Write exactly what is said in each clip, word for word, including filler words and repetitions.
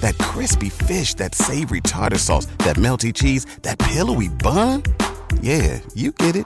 That crispy fish, that savory tartar sauce, that melty cheese, that pillowy bun. Yeah, you get it.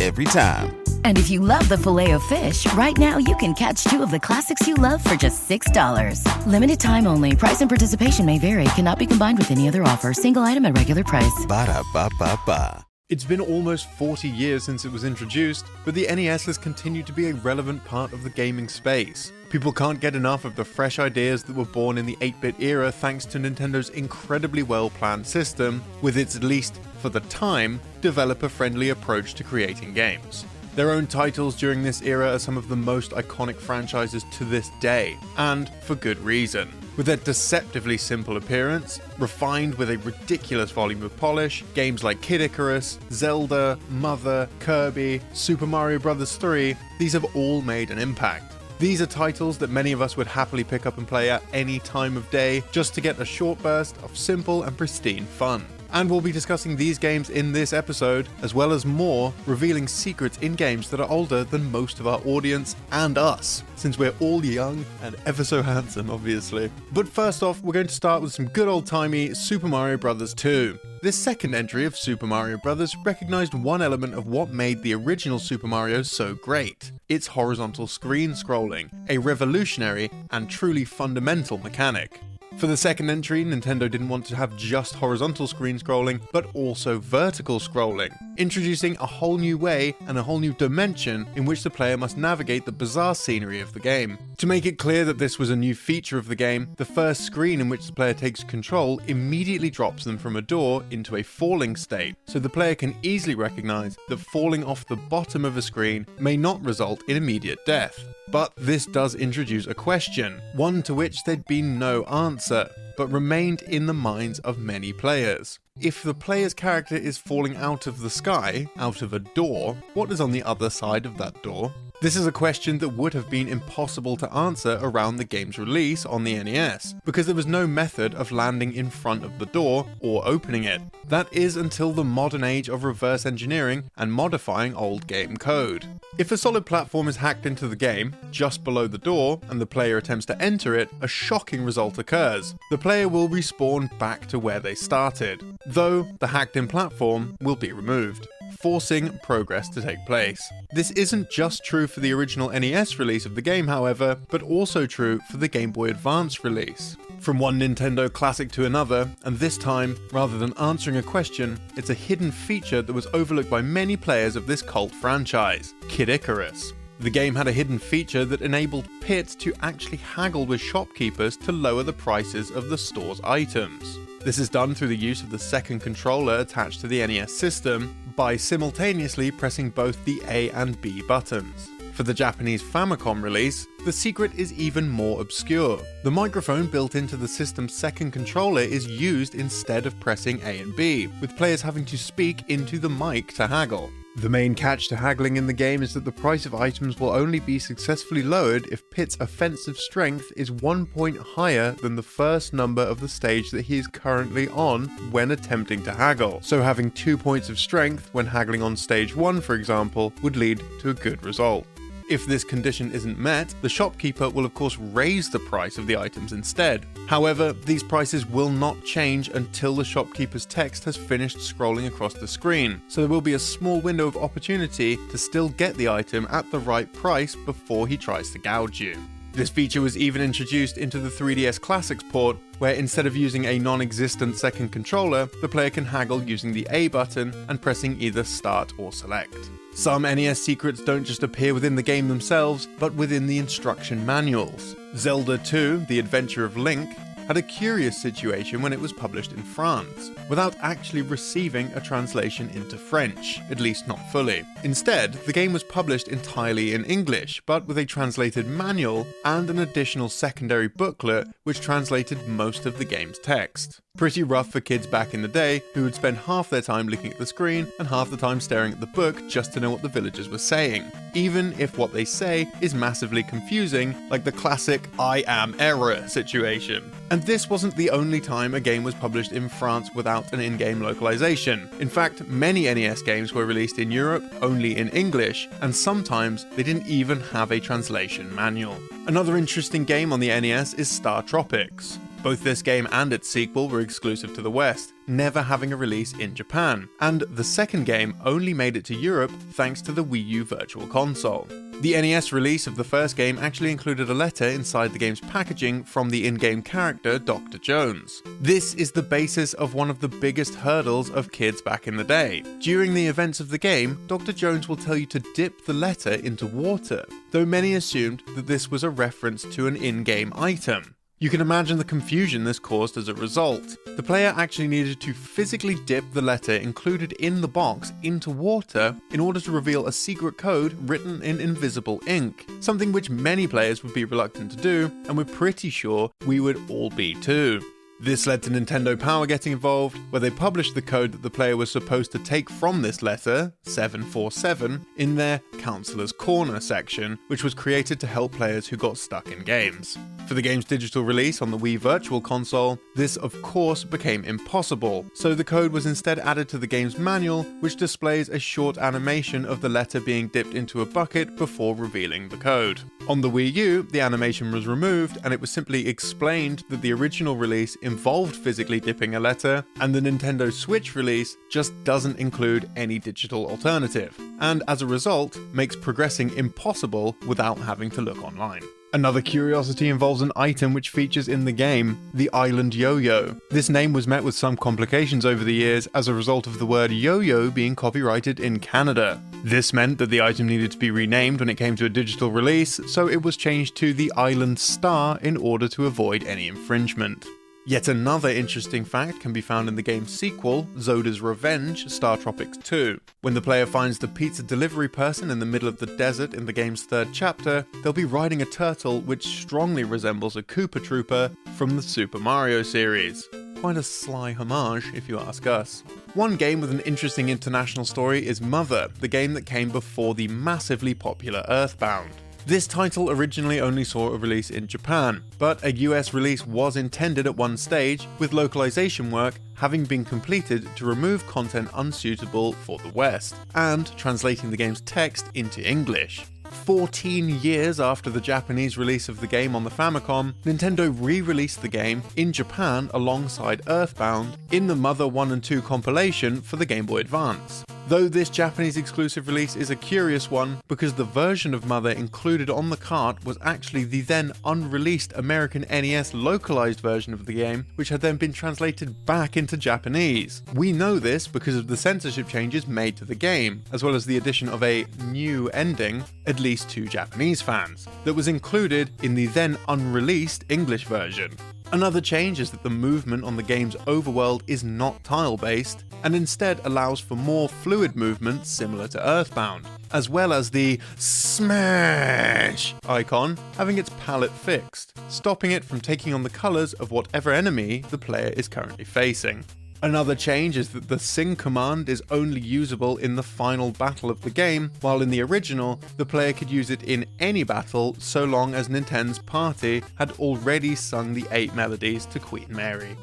Every time. And if you love the Filet-O-Fish, right now you can catch two of the classics you love for just six dollars. Limited time only. Price and participation may vary. Cannot be combined with any other offer. Single item at regular price. Ba-da-ba-ba-ba. It's been almost forty years since it was introduced, but the N E S has continued to be a relevant part of the gaming space. People can't get enough of the fresh ideas that were born in the eight-bit era thanks to Nintendo's incredibly well-planned system, with its, at least for the time, developer-friendly approach to creating games. Their own titles during this era are some of the most iconic franchises to this day, and for good reason. With their deceptively simple appearance, refined with a ridiculous volume of polish, games like Kid Icarus, Zelda, Mother, Kirby, Super Mario Bros. three, these have all made an impact. These are titles that many of us would happily pick up and play at any time of day, just to get a short burst of simple and pristine fun. And we'll be discussing these games in this episode, as well as more, revealing secrets in games that are older than most of our audience and us, since we're all young and ever so handsome, obviously. But first off, we're going to start with some good old-timey Super Mario Bros. two. This second entry of Super Mario Bros. Recognized one element of what made the original Super Mario so great: its horizontal screen scrolling, a revolutionary and truly fundamental mechanic. For the second entry, Nintendo didn't want to have just horizontal screen scrolling, but also vertical scrolling, introducing a whole new way and a whole new dimension in which the player must navigate the bizarre scenery of the game. To make it clear that this was a new feature of the game, the first screen in which the player takes control immediately drops them from a door into a falling state, so the player can easily recognize that falling off the bottom of a screen may not result in immediate death. But this does introduce a question, one to which there'd been no answer, but remained in the minds of many players. If the player's character is falling out of the sky, out of a door, what is on the other side of that door? This is a question that would have been impossible to answer around the game's release on the N E S, because there was no method of landing in front of the door or opening it. That is until the modern age of reverse engineering and modifying old game code. If a solid platform is hacked into the game, just below the door, and the player attempts to enter it, a shocking result occurs. The player will respawn back to where they started, though the hacked-in platform will be removed, forcing progress to take place. This isn't just true for the original N E S release of the game, however, but also true for the Game Boy Advance release. From one Nintendo classic to another, and this time, rather than answering a question, it's a hidden feature that was overlooked by many players of this cult franchise, Kid Icarus. The game had a hidden feature that enabled Pit to actually haggle with shopkeepers to lower the prices of the store's items. This is done through the use of the second controller attached to the N E S system, by simultaneously pressing both the A and B buttons. For the Japanese Famicom release, the secret is even more obscure. The microphone built into the system's second controller is used instead of pressing A and B, with players having to speak into the mic to haggle. The main catch to haggling in the game is that the price of items will only be successfully lowered if Pit's offensive strength is one point higher than the first number of the stage that he is currently on when attempting to haggle. So having two points of strength when haggling on stage one, for example, would lead to a good result. If this condition isn't met, the shopkeeper will of course raise the price of the items instead. However, these prices will not change until the shopkeeper's text has finished scrolling across the screen, so there will be a small window of opportunity to still get the item at the right price before he tries to gouge you. This feature was even introduced into the three D S Classics port, where instead of using a non-existent second controller, the player can haggle using the A button and pressing either start or select. Some N E S secrets don't just appear within the game themselves, but within the instruction manuals. Zelda two, The Adventure of Link, had a curious situation when it was published in France, without actually receiving a translation into French, at least not fully. Instead, the game was published entirely in English, but with a translated manual and an additional secondary booklet which translated most of the game's text. Pretty rough for kids back in the day, who would spend half their time looking at the screen and half the time staring at the book just to know what the villagers were saying, even if what they say is massively confusing, like the classic I am error situation. And this wasn't the only time a game was published in France without an in-game localization. In fact, many N E S games were released in Europe only in English, and sometimes they didn't even have a translation manual. Another interesting game on the N E S is Star Tropics. Both this game and its sequel were exclusive to the West, never having a release in Japan, and the second game only made it to Europe thanks to the Wii U Virtual Console. The N E S release of the first game actually included a letter inside the game's packaging from the in-game character Doctor Jones. This is the basis of one of the biggest hurdles of kids back in the day. During the events of the game, Doctor Jones will tell you to dip the letter into water, though many assumed that this was a reference to an in-game item. You can imagine the confusion this caused as a result. The player actually needed to physically dip the letter included in the box into water in order to reveal a secret code written in invisible ink, something which many players would be reluctant to do, and we're pretty sure we would all be too. This led to Nintendo Power getting involved, where they published the code that the player was supposed to take from this letter, seven four seven, in their Counselor's Corner section, which was created to help players who got stuck in games. For the game's digital release on the Wii Virtual Console, this of course became impossible, so the code was instead added to the game's manual, which displays a short animation of the letter being dipped into a bucket before revealing the code. On the Wii U, the animation was removed, and it was simply explained that the original release involved physically dipping a letter, and the Nintendo Switch release just doesn't include any digital alternative, and as a result, makes progressing impossible without having to look online. Another curiosity involves an item which features in the game, the Island Yo-Yo. This name was met with some complications over the years as a result of the word yo-yo being copyrighted in Canada. This meant that the item needed to be renamed when it came to a digital release, so it was changed to the Island Star in order to avoid any infringement. Yet another interesting fact can be found in the game's sequel, Zoda's Revenge, Star Tropics two. When the player finds the pizza delivery person in the middle of the desert in the game's third chapter, they'll be riding a turtle which strongly resembles a Koopa Trooper from the Super Mario series. Quite a sly homage, if you ask us. One game with an interesting international story is Mother, the game that came before the massively popular Earthbound. This title originally only saw a release in Japan, but a U S release was intended at one stage, with localization work having been completed to remove content unsuitable for the West, and translating the game's text into English. fourteen years after the Japanese release of the game on the Famicom, Nintendo re-released the game in Japan alongside Earthbound in the Mother one and two compilation for the Game Boy Advance. Though this Japanese exclusive release is a curious one, because the version of Mother included on the cart was actually the then unreleased American N E S localized version of the game, which had then been translated back into Japanese. We know this because of the censorship changes made to the game, as well as the addition of a new ending, at least to Japanese fans, that was included in the then unreleased English version. Another change is that the movement on the game's overworld is not tile-based, and instead allows for more fluid movement similar to Earthbound, as well as the SMASH icon having its palette fixed, stopping it from taking on the colours of whatever enemy the player is currently facing. Another change is that the Sing command is only usable in the final battle of the game, while in the original, the player could use it in any battle so long as Nintendo's party had already sung the eight melodies to Queen Mary.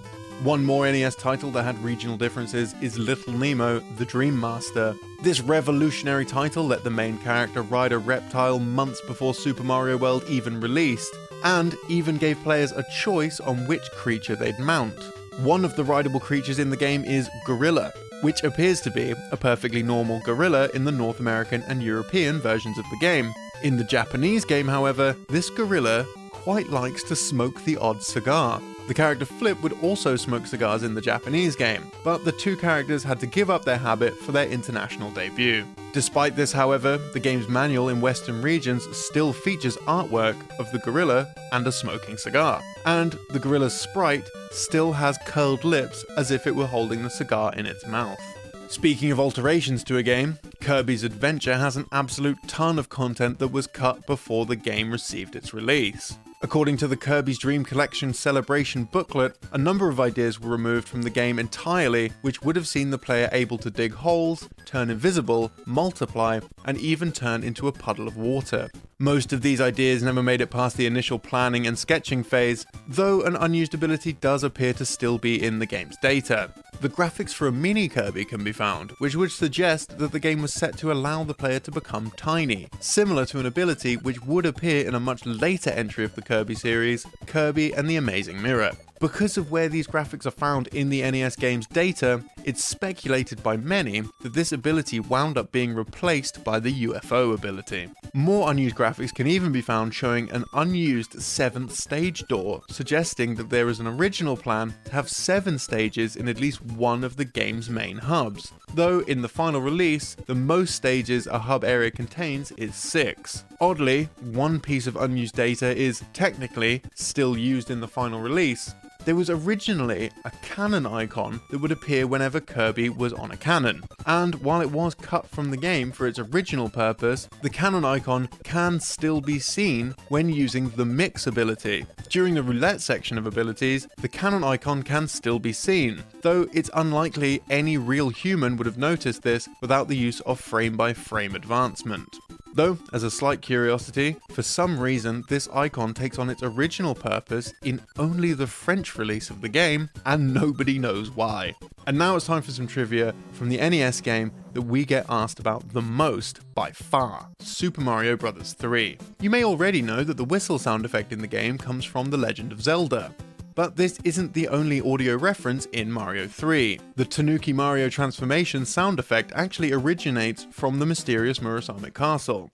One more N E S title that had regional differences is Little Nemo, The Dream Master. This revolutionary title let the main character ride a reptile months before Super Mario World even released, and even gave players a choice on which creature they'd mount. One of the rideable creatures in the game is Gorilla, which appears to be a perfectly normal gorilla in the North American and European versions of the game. In the Japanese game, however, this gorilla quite likes to smoke the odd cigar. The character Flip would also smoke cigars in the Japanese game, but the two characters had to give up their habit for their international debut. Despite this, however, the game's manual in Western regions still features artwork of the gorilla and a smoking cigar, and the gorilla's sprite still has curled lips as if it were holding the cigar in its mouth. Speaking of alterations to a game, Kirby's Adventure has an absolute ton of content that was cut before the game received its release. According to the Kirby's Dream Collection Celebration booklet, a number of ideas were removed from the game entirely, which would have seen the player able to dig holes, turn invisible, multiply, and even turn into a puddle of water. Most of these ideas never made it past the initial planning and sketching phase, though an unused ability does appear to still be in the game's data. The graphics for a mini Kirby can be found, which would suggest that the game was set to allow the player to become tiny, similar to an ability which would appear in a much later entry of the Kirby series, Kirby and the Amazing Mirror. Because of where these graphics are found in the N E S game's data, it's speculated by many that this ability wound up being replaced by the U F O ability. More unused graphics can even be found showing an unused seventh stage door, suggesting that there is an original plan to have seven stages in at least one of the game's main hubs, though in the final release, the most stages a hub area contains is six. Oddly, one piece of unused data is, technically, still used in the final release. There was originally a cannon icon that would appear whenever Kirby was on a cannon, and while it was cut from the game for its original purpose, the cannon icon can still be seen when using the mix ability. During the roulette section of abilities, the cannon icon can still be seen, though it's unlikely any real human would have noticed this without the use of frame-by-frame advancement. Though, as a slight curiosity, for some reason this icon takes on its original purpose in only the French release of the game, and nobody knows why. And now it's time for some trivia from the N E S game that we get asked about the most, by far, Super Mario Bros. three. You may already know that the whistle sound effect in the game comes from The Legend of Zelda. But this isn't the only audio reference in Mario three. The Tanuki Mario transformation sound effect actually originates from the mysterious Murasame Castle.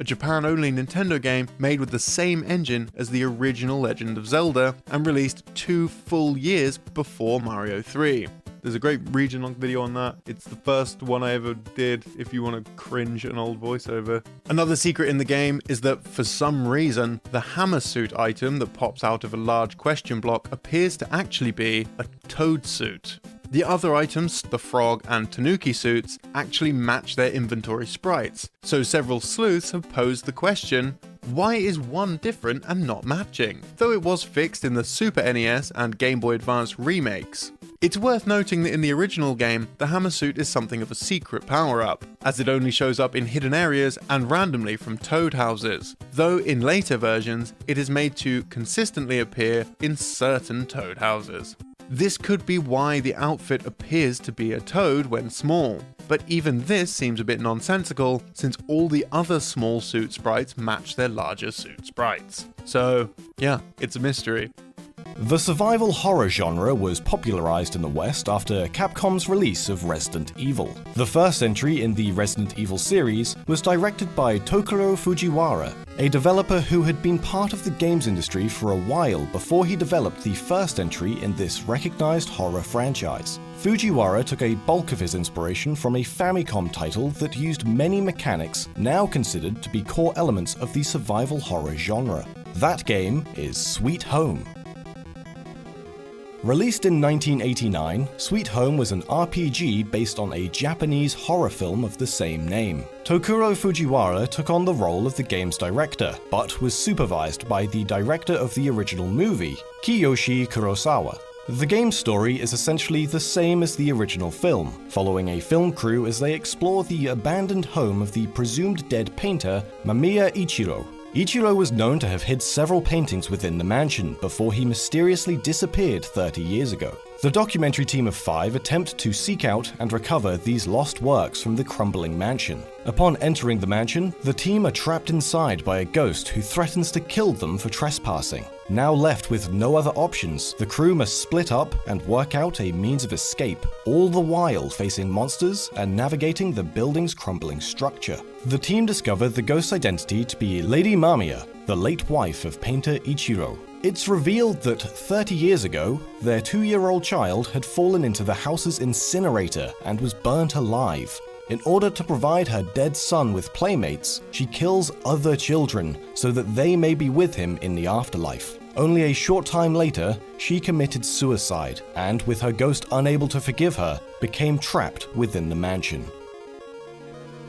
A Japan-only Nintendo game made with the same engine as the original Legend of Zelda and released two full years before Mario three. There's a great region-long video on that. It's the first one I ever did, if you want to cringe an old voiceover. Another secret in the game is that, for some reason, the hammer suit item that pops out of a large question block appears to actually be a Toad suit. The other items, the frog and tanuki suits, actually match their inventory sprites, so several sleuths have posed the question, why is one different and not matching? Though it was fixed in the Super N E S and Game Boy Advance remakes. It's worth noting that in the original game, the hammer suit is something of a secret power-up, as it only shows up in hidden areas and randomly from Toad houses, though in later versions, it is made to consistently appear in certain Toad houses. This could be why the outfit appears to be a Toad when small, but even this seems a bit nonsensical since all the other small suit sprites match their larger suit sprites. So, yeah, it's a mystery. The survival horror genre was popularized in the West after Capcom's release of Resident Evil. The first entry in the Resident Evil series was directed by Tokuro Fujiwara, a developer who had been part of the games industry for a while before he developed the first entry in this recognized horror franchise. Fujiwara took a bulk of his inspiration from a Famicom title that used many mechanics now considered to be core elements of the survival horror genre. That game is Sweet Home. Released in nineteen eighty-nine, Sweet Home was an R P G based on a Japanese horror film of the same name. Tokuro Fujiwara took on the role of the game's director, but was supervised by the director of the original movie, Kiyoshi Kurosawa. The game's story is essentially the same as the original film, following a film crew as they explore the abandoned home of the presumed dead painter, Mamiya Ichiro. Ichiro was known to have hid several paintings within the mansion before he mysteriously disappeared thirty years ago. The documentary team of five attempt to seek out and recover these lost works from the crumbling mansion. Upon entering the mansion, the team are trapped inside by a ghost who threatens to kill them for trespassing. Now left with no other options, the crew must split up and work out a means of escape, all the while facing monsters and navigating the building's crumbling structure. The team discover the ghost's identity to be Lady Mamiya, the late wife of painter Ichiro. It's revealed that thirty years ago, their two-year-old child had fallen into the house's incinerator and was burnt alive. In order to provide her dead son with playmates, she kills other children so that they may be with him in the afterlife. Only a short time later, she committed suicide and, with her ghost unable to forgive her, became trapped within the mansion.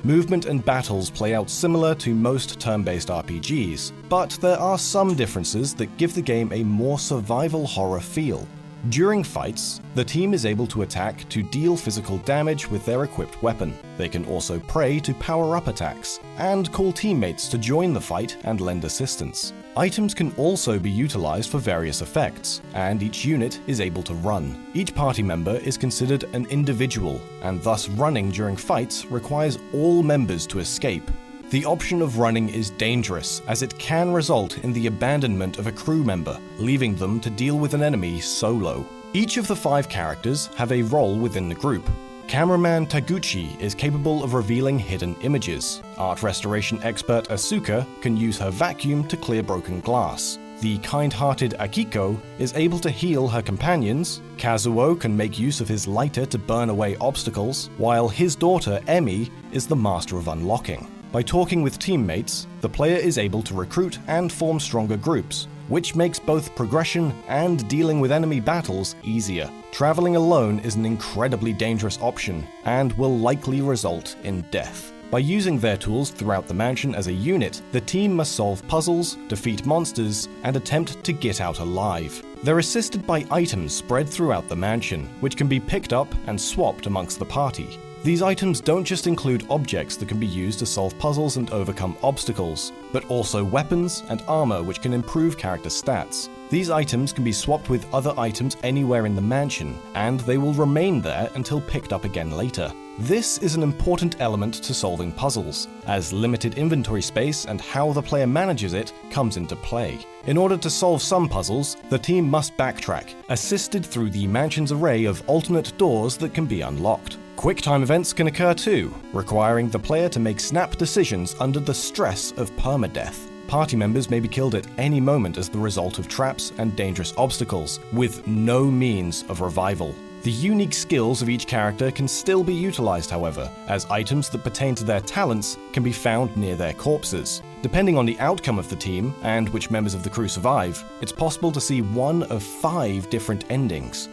Movement and battles play out similar to most turn-based R P Gs, but there are some differences that give the game a more survival horror feel. During fights, the team is able to attack to deal physical damage with their equipped weapon. They can also pray to power-up attacks, and call teammates to join the fight and lend assistance. Items can also be utilized for various effects, and each unit is able to run. Each party member is considered an individual, and thus running during fights requires all members to escape. The option of running is dangerous, as it can result in the abandonment of a crew member, leaving them to deal with an enemy solo. Each of the five characters have a role within the group. Cameraman Taguchi is capable of revealing hidden images. Art restoration expert Asuka can use her vacuum to clear broken glass. The kind-hearted Akiko is able to heal her companions, Kazuo can make use of his lighter to burn away obstacles, while his daughter Emi is the master of unlocking. By talking with teammates, the player is able to recruit and form stronger groups, which makes both progression and dealing with enemy battles easier. Traveling alone is an incredibly dangerous option, and will likely result in death. By using their tools throughout the mansion as a unit, the team must solve puzzles, defeat monsters, and attempt to get out alive. They're assisted by items spread throughout the mansion, which can be picked up and swapped amongst the party. These items don't just include objects that can be used to solve puzzles and overcome obstacles, but also weapons and armor which can improve character stats. These items can be swapped with other items anywhere in the mansion, and they will remain there until picked up again later. This is an important element to solving puzzles, as limited inventory space and how the player manages it comes into play. In order to solve some puzzles, the team must backtrack, assisted through the mansion's array of alternate doors that can be unlocked. Quick time events can occur too, requiring the player to make snap decisions under the stress of permadeath. Party members may be killed at any moment as the result of traps and dangerous obstacles, with no means of revival. The unique skills of each character can still be utilized, however, as items that pertain to their talents can be found near their corpses. Depending on the outcome of the team and which members of the crew survive, it's possible to see one of five different endings.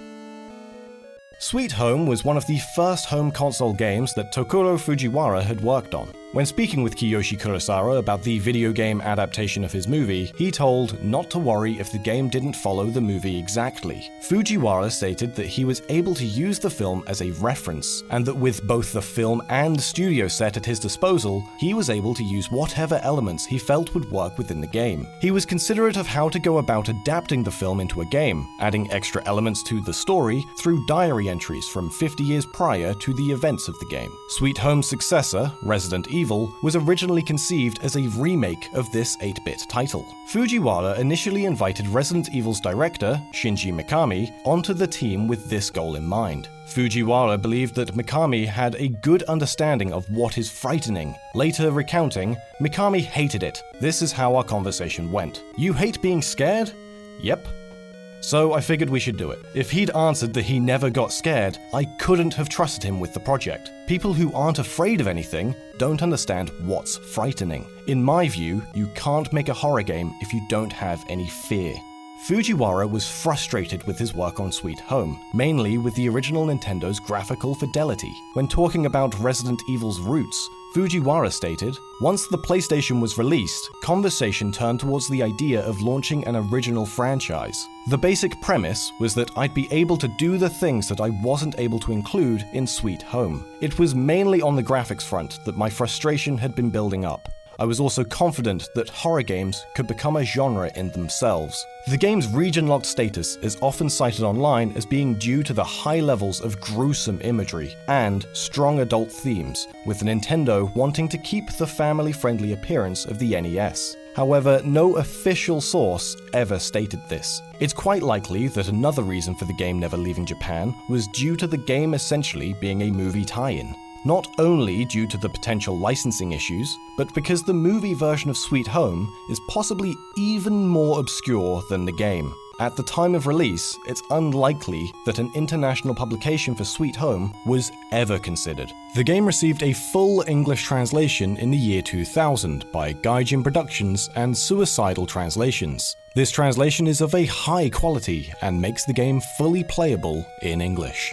Sweet Home was one of the first home console games that Tokuro Fujiwara had worked on. When speaking with Kiyoshi Kurosawa about the video game adaptation of his movie, he told not to worry if the game didn't follow the movie exactly. Fujiwara stated that he was able to use the film as a reference, and that with both the film and studio set at his disposal, he was able to use whatever elements he felt would work within the game. He was considerate of how to go about adapting the film into a game, adding extra elements to the story through diary entries from fifty years prior to the events of the game. Sweet Home's successor, Resident Evil, was originally conceived as a remake of this eight-bit title. Fujiwara initially invited Resident Evil's director, Shinji Mikami, onto the team with this goal in mind. Fujiwara believed that Mikami had a good understanding of what is frightening. Later recounting, Mikami hated it. This is how our conversation went. You hate being scared? Yep. So I figured we should do it. If he'd answered that he never got scared, I couldn't have trusted him with the project. People who aren't afraid of anything don't understand what's frightening. In my view, you can't make a horror game if you don't have any fear. Fujiwara was frustrated with his work on Sweet Home, mainly with the original Nintendo's graphical fidelity. When talking about Resident Evil's roots, Fujiwara stated, "Once the PlayStation was released, conversation turned towards the idea of launching an original franchise. The basic premise was that I'd be able to do the things that I wasn't able to include in Sweet Home. It was mainly on the graphics front that my frustration had been building up. I was also confident that horror games could become a genre in themselves." The game's region-locked status is often cited online as being due to the high levels of gruesome imagery and strong adult themes, with Nintendo wanting to keep the family-friendly appearance of the N E S. However, no official source ever stated this. It's quite likely that another reason for the game never leaving Japan was due to the game essentially being a movie tie-in. Not only due to the potential licensing issues, but because the movie version of Sweet Home is possibly even more obscure than the game. At the time of release, it's unlikely that an international publication for Sweet Home was ever considered. The game received a full English translation in the year two thousand by Gaijin Productions and Suicidal Translations. This translation is of a high quality and makes the game fully playable in English.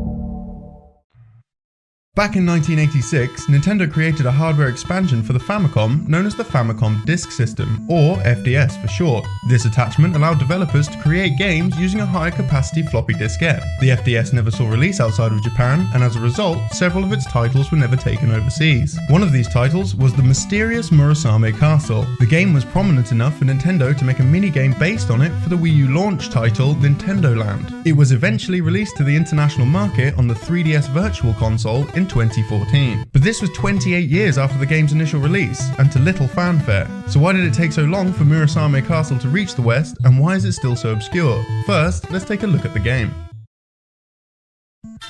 Back in nineteen eighty-six, Nintendo created a hardware expansion for the Famicom known as the Famicom Disk System, or F D S for short. This attachment allowed developers to create games using a higher capacity floppy diskette. The F D S never saw release outside of Japan, and as a result, several of its titles were never taken overseas. One of these titles was the Mysterious Murasame Castle. The game was prominent enough for Nintendo to make a minigame based on it for the Wii U launch title Nintendo Land. It was eventually released to the international market on the three D S Virtual Console in twenty fourteen. But this was twenty-eight years after the game's initial release, and to little fanfare. So why did it take so long for Murasame Castle to reach the West, and why is it still so obscure? First, let's take a look at the game.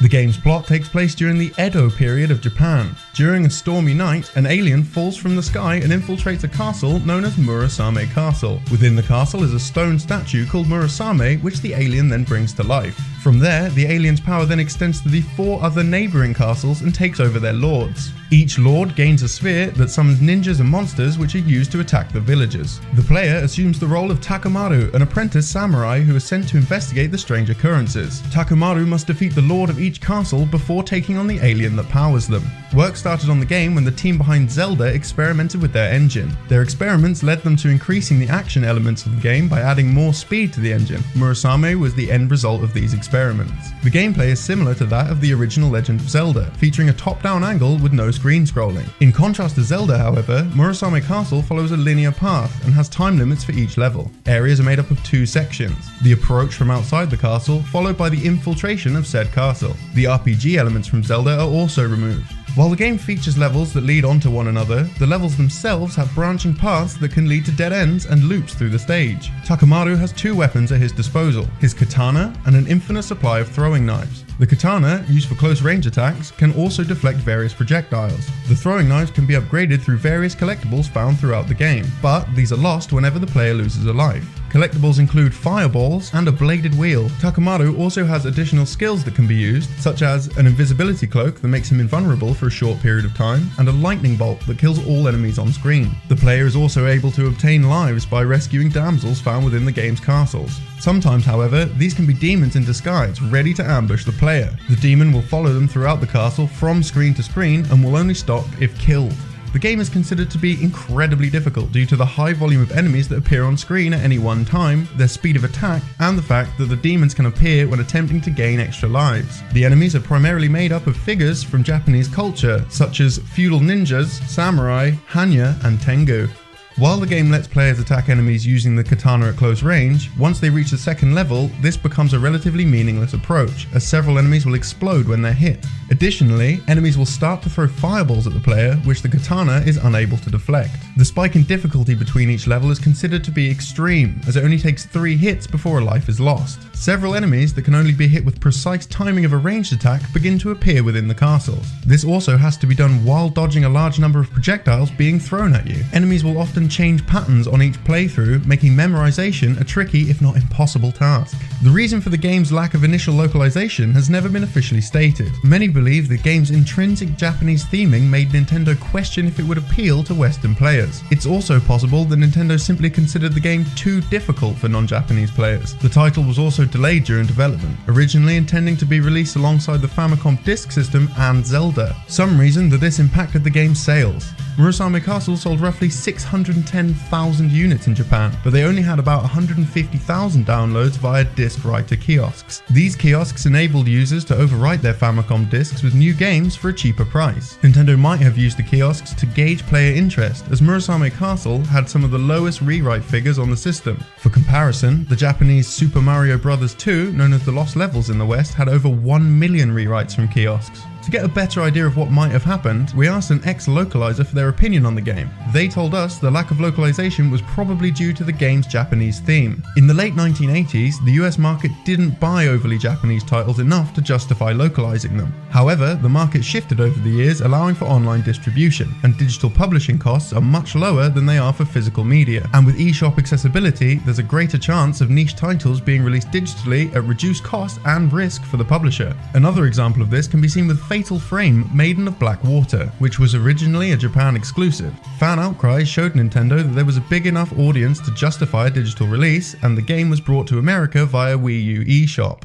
The game's plot takes place during the Edo period of Japan. During a stormy night, an alien falls from the sky and infiltrates a castle known as Murasame Castle. Within the castle is a stone statue called Murasame, which the alien then brings to life. From there, the alien's power then extends to the four other neighbouring castles and takes over their lords. Each lord gains a sphere that summons ninjas and monsters which are used to attack the villagers. The player assumes the role of Takamaru, an apprentice samurai who is sent to investigate the strange occurrences. Takamaru must defeat the lord of each castle before taking on the alien that powers them. Work started on the game when the team behind Zelda experimented with their engine. Their experiments led them to increasing the action elements of the game by adding more speed to the engine. Murasame was the end result of these experiments. Experiments. The gameplay is similar to that of the original Legend of Zelda, featuring a top-down angle with no screen scrolling. In contrast to Zelda, however, Murasame Castle follows a linear path and has time limits for each level. Areas are made up of two sections, the approach from outside the castle, followed by the infiltration of said castle. The R P G elements from Zelda are also removed. While the game features levels that lead onto one another, the levels themselves have branching paths that can lead to dead ends and loops through the stage. Takamaru has two weapons at his disposal, his katana and an infinite supply of throwing knives. The katana, used for close range attacks, can also deflect various projectiles. The throwing knives can be upgraded through various collectibles found throughout the game, but these are lost whenever the player loses a life. Collectibles include fireballs and a bladed wheel. Takamaru also has additional skills that can be used, such as an invisibility cloak that makes him invulnerable for a short period of time, and a lightning bolt that kills all enemies on screen. The player is also able to obtain lives by rescuing damsels found within the game's castles. Sometimes, however, these can be demons in disguise, ready to ambush the player. The demon will follow them throughout the castle from screen to screen and will only stop if killed. The game is considered to be incredibly difficult due to the high volume of enemies that appear on screen at any one time, their speed of attack, and the fact that the demons can appear when attempting to gain extra lives. The enemies are primarily made up of figures from Japanese culture, such as feudal ninjas, samurai, hanya, and tengu. While the game lets players attack enemies using the katana at close range, once they reach the second level, this becomes a relatively meaningless approach, as several enemies will explode when they're hit. Additionally, enemies will start to throw fireballs at the player, which the katana is unable to deflect. The spike in difficulty between each level is considered to be extreme, as it only takes three hits before a life is lost. Several enemies that can only be hit with precise timing of a ranged attack begin to appear within the castles. This also has to be done while dodging a large number of projectiles being thrown at you. Enemies will often change patterns on each playthrough, making memorization a tricky if not impossible task. The reason for the game's lack of initial localization has never been officially stated. Many believe the game's intrinsic Japanese theming made Nintendo question if it would appeal to Western players. It's also possible that Nintendo simply considered the game too difficult for non-Japanese players. The title was also delayed during development, originally intending to be released alongside the Famicom Disk System and Zelda. Some reason that this impacted the game's sales. Murasame Castle sold roughly six hundred ten thousand units in Japan, but they only had about one hundred fifty thousand downloads via disc writer kiosks. These kiosks enabled users to overwrite their Famicom discs with new games for a cheaper price. Nintendo might have used the kiosks to gauge player interest, as Murasame Castle had some of the lowest rewrite figures on the system. For comparison, the Japanese Super Mario Bros. two, known as the Lost Levels in the West, had over one million rewrites from kiosks. To get a better idea of what might have happened, we asked an ex-localizer for their opinion on the game. They told us the lack of localization was probably due to the game's Japanese theme. In the late nineteen eighties, the U S market didn't buy overly Japanese titles enough to justify localizing them. However, the market shifted over the years, allowing for online distribution, and digital publishing costs are much lower than they are for physical media. And with eShop accessibility, there's a greater chance of niche titles being released digitally at reduced cost and risk for the publisher. Another example of this can be seen with Fatal Frame: Maiden of Black Water, which was originally a Japan exclusive. Fan outcry showed Nintendo that there was a big enough audience to justify a digital release, and the game was brought to America via Wii U eShop.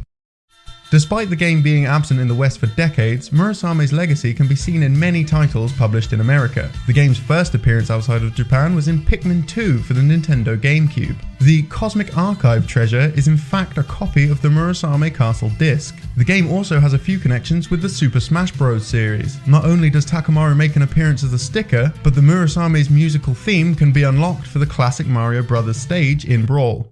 Despite the game being absent in the West for decades, Murasame's legacy can be seen in many titles published in America. The game's first appearance outside of Japan was in Pikmin two for the Nintendo GameCube. The Cosmic Archive treasure is in fact a copy of the Murasame Castle disc. The game also has a few connections with the Super Smash Bros. Series. Not only does Takamaru make an appearance as a sticker, but the Murasame's musical theme can be unlocked for the classic Mario Bros. Stage in Brawl.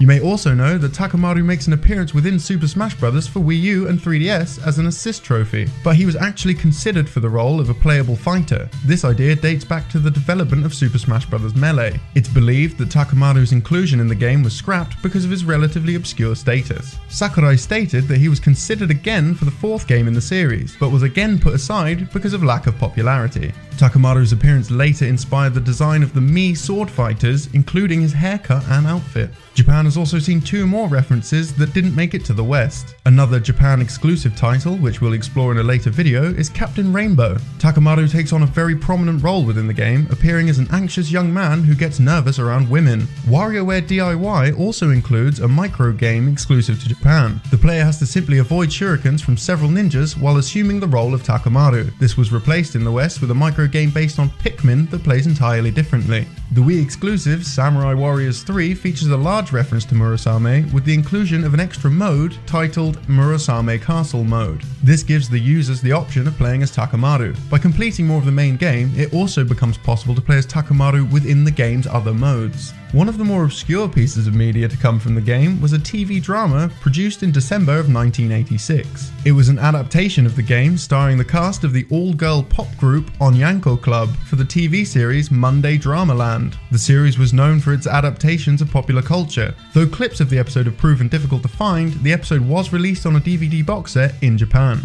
You may also know that Takamaru makes an appearance within Super Smash Bros. For Wii U and three D S as an assist trophy, but he was actually considered for the role of a playable fighter. This idea dates back to the development of Super Smash Bros. Melee. It's believed that Takamaru's inclusion in the game was scrapped because of his relatively obscure status. Sakurai stated that he was considered again for the fourth game in the series, but was again put aside because of lack of popularity. Takamaru's appearance later inspired the design of the Mii sword fighters, including his haircut and outfit. Japan has also seen two more references that didn't make it to the West. Another Japan exclusive title, which we'll explore in a later video, is Captain Rainbow. Takamaru takes on a very prominent role within the game, appearing as an anxious young man who gets nervous around women. WarioWare D I Y also includes a micro game exclusive to Japan. The player has to simply avoid shurikens from several ninjas while assuming the role of Takamaru. This was replaced in the West with a micro game based on Pikmin that plays entirely differently. The Wii exclusive Samurai Warriors three features a large reference to Murasame with the inclusion of an extra mode titled Murasame Castle mode. This gives the users the option of playing as Takamaru. By completing more of the main game, it also becomes possible to play as Takamaru within the game's other modes. One of the more obscure pieces of media to come from the game was a T V drama produced in December of nineteen eighty-six. It was an adaptation of the game starring the cast of the all-girl pop group Onyanko Club for the T V series Monday Dramaland. The series was known for its adaptations of popular culture. Though clips of the episode have proven difficult to find, the episode was released on a D V D box set in Japan.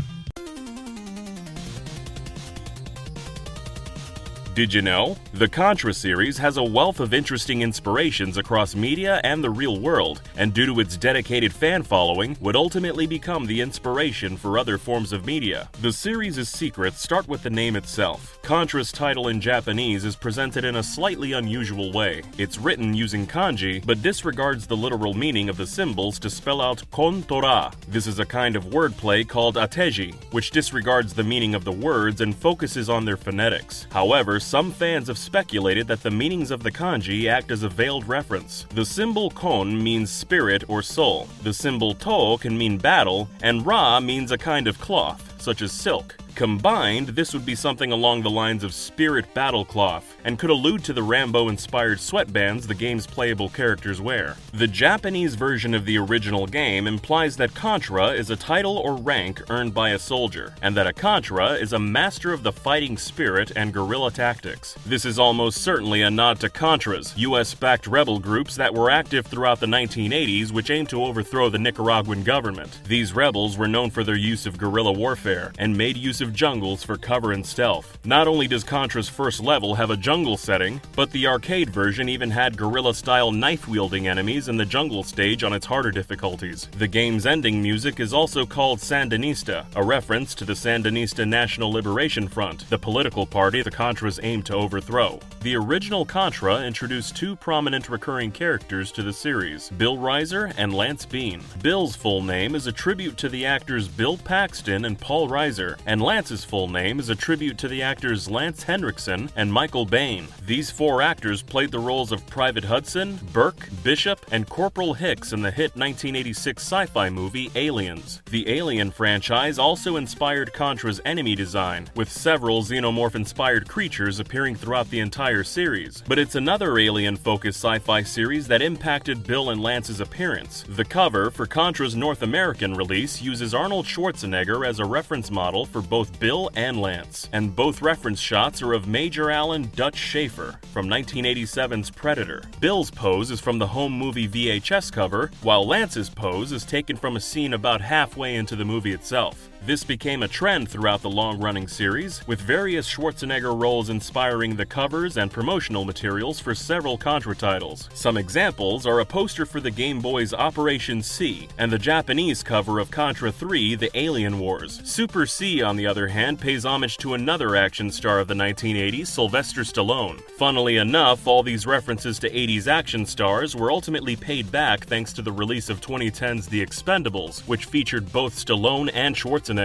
Did you know? The Contra series has a wealth of interesting inspirations across media and the real world, and due to its dedicated fan following, would ultimately become the inspiration for other forms of media. The series' secrets start with the name itself. Contra's title in Japanese is presented in a slightly unusual way. It's written using kanji, but disregards the literal meaning of the symbols to spell out Kontora. This is a kind of wordplay called ateji, which disregards the meaning of the words and focuses on their phonetics. However, some fans have speculated that the meanings of the kanji act as a veiled reference. The symbol kon means spirit or soul. The symbol to can mean battle, and ra means a kind of cloth, such as silk. Combined, this would be something along the lines of spirit battlecloth, and could allude to the Rambo-inspired sweatbands the game's playable characters wear. The Japanese version of the original game implies that Contra is a title or rank earned by a soldier, and that a Contra is a master of the fighting spirit and guerrilla tactics. This is almost certainly a nod to Contras, U S-backed rebel groups that were active throughout the nineteen eighties which aimed to overthrow the Nicaraguan government. These rebels were known for their use of guerrilla warfare, and made use of of jungles for cover and stealth. Not only does Contra's first level have a jungle setting, but the arcade version even had guerrilla-style knife-wielding enemies in the jungle stage on its harder difficulties. The game's ending music is also called Sandinista, a reference to the Sandinista National Liberation Front, the political party the Contras aimed to overthrow. The original Contra introduced two prominent recurring characters to the series, Bill Reiser and Lance Bean. Bill's full name is a tribute to the actors Bill Paxton and Paul Reiser, and Lance Lance's full name is a tribute to the actors Lance Henriksen and Michael Bain. These four actors played the roles of Private Hudson, Burke, Bishop, and Corporal Hicks in the hit nineteen eighty-six sci-fi movie Aliens. The Alien franchise also inspired Contra's enemy design, with several xenomorph-inspired creatures appearing throughout the entire series. But it's another alien-focused sci-fi series that impacted Bill and Lance's appearance. The cover for Contra's North American release uses Arnold Schwarzenegger as a reference model for both Bill and Lance, and both reference shots are of Major Alan Dutch Schaefer from nineteen eighty-seven's Predator. Bill's pose is from the home movie V H S cover, while Lance's pose is taken from a scene about halfway into the movie itself. This became a trend throughout the long-running series, with various Schwarzenegger roles inspiring the covers and promotional materials for several Contra titles. Some examples are a poster for the Game Boy's Operation C, and the Japanese cover of Contra three, The Alien Wars. Super C, on the other hand, pays homage to another action star of the nineteen eighties, Sylvester Stallone. Funnily enough, all these references to eighties action stars were ultimately paid back thanks to the release of twenty ten's The Expendables, which featured both Stallone and Schwarzenegger.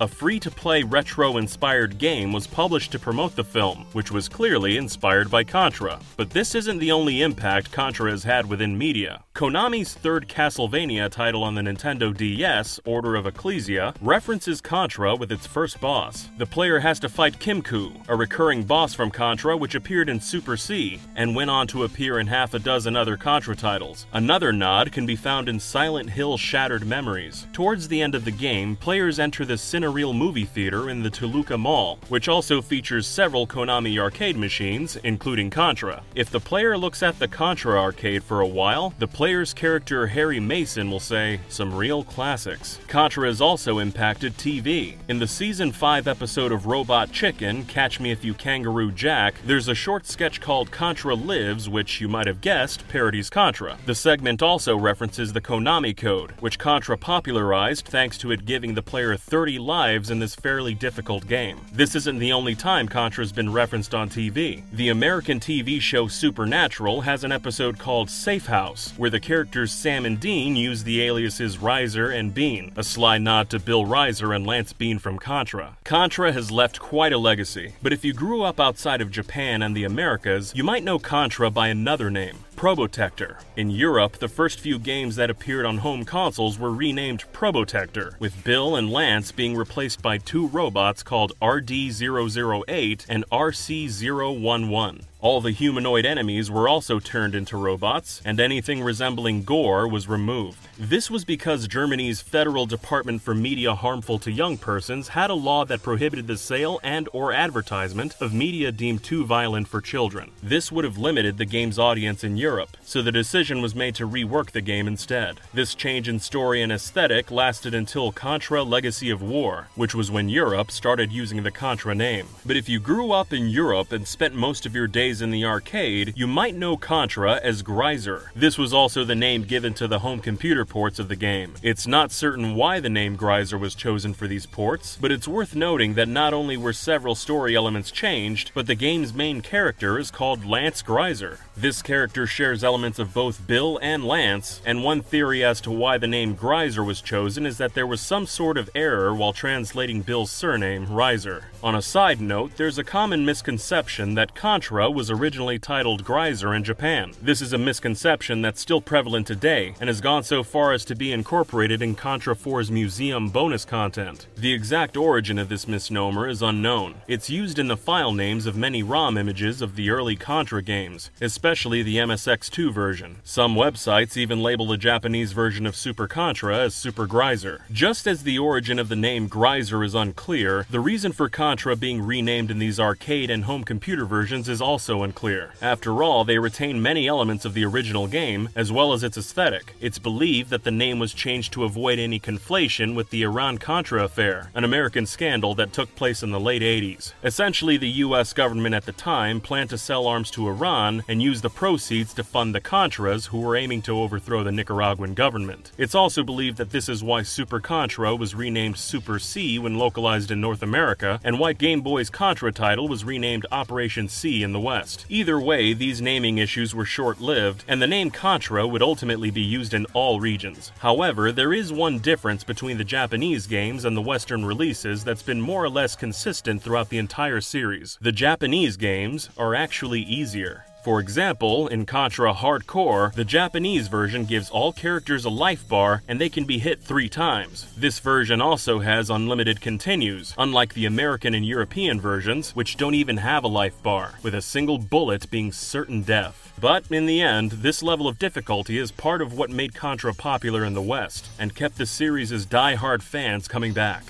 A free-to-play retro-inspired game was published to promote the film, which was clearly inspired by Contra. But this isn't the only impact Contra has had within media. Konami's third Castlevania title on the Nintendo D S, Order of Ecclesia, references Contra with its first boss. The player has to fight Kimku, a recurring boss from Contra which appeared in Super C and went on to appear in half a dozen other Contra titles. Another nod can be found in Silent Hill Shattered Memories. Towards the end of the game, players enter the Cinereal Movie Theater in the Toluca Mall, which also features several Konami arcade machines, including Contra. If the player looks at the Contra arcade for a while, the player's character Harry Mason will say, "Some real classics." Contra has also impacted T V. In the Season five episode of Robot Chicken, Catch Me If You Kangaroo Jack, there's a short sketch called Contra Lives, which, you might have guessed, parodies Contra. The segment also references the Konami Code, which Contra popularized thanks to it giving the player thirty lives in this fairly difficult game. This isn't the only time Contra's been referenced on T V. The American T V show Supernatural has an episode called Safe House, where the characters Sam and Dean use the aliases Riser and Bean, a sly nod to Bill Riser and Lance Bean from Contra. Contra has left quite a legacy, but if you grew up outside of Japan and the Americas, you might know Contra by another name. Probotector. In Europe, the first few games that appeared on home consoles were renamed Probotector, with Bill and Lance being replaced by two robots called R D zero zero eight and R C zero one one. All the humanoid enemies were also turned into robots, and anything resembling gore was removed. This was because Germany's Federal Department for Media Harmful to Young Persons had a law that prohibited the sale and or advertisement of media deemed too violent for children. This would have limited the game's audience in Europe, so the decision was made to rework the game instead. This change in story and aesthetic lasted until Contra Legacy of War, which was when Europe started using the Contra name. But if you grew up in Europe and spent most of your days in the arcade, you might know Contra as Greiser. This was also the name given to the home computer ports of the game. It's not certain why the name Greiser was chosen for these ports, but it's worth noting that not only were several story elements changed, but the game's main character is called Lance Greiser. This character shares elements of both Bill and Lance, and one theory as to why the name Greiser was chosen is that there was some sort of error while translating Bill's surname, Riser. On a side note, there's a common misconception that Contra was was originally titled Greiser in Japan. This is a misconception that's still prevalent today and has gone so far as to be incorporated in Contra four's museum bonus content. The exact origin of this misnomer is unknown. It's used in the file names of many ROM images of the early Contra games, especially the M S X two version. Some websites even label the Japanese version of Super Contra as Super Greiser. Just as the origin of the name Greiser is unclear, the reason for Contra being renamed in these arcade and home computer versions is also unclear. After all, they retain many elements of the original game, as well as its aesthetic. It's believed that the name was changed to avoid any conflation with the Iran-Contra affair, an American scandal that took place in the late eighties. Essentially, the U S government at the time planned to sell arms to Iran and use used the proceeds to fund the Contras, who were aiming to overthrow the Nicaraguan government. It's also believed that this is why Super Contra was renamed Super C when localized in North America, and why Game Boy's Contra title was renamed Operation C in the West. Either way, these naming issues were short-lived, and the name Contra would ultimately be used in all regions. However, there is one difference between the Japanese games and the Western releases that's been more or less consistent throughout the entire series. The Japanese games are actually easier. For example, in Contra Hardcore, the Japanese version gives all characters a life bar and they can be hit three times. This version also has unlimited continues, unlike the American and European versions, which don't even have a life bar, with a single bullet being certain death. But, in the end, this level of difficulty is part of what made Contra popular in the West, and kept the series' die-hard fans coming back.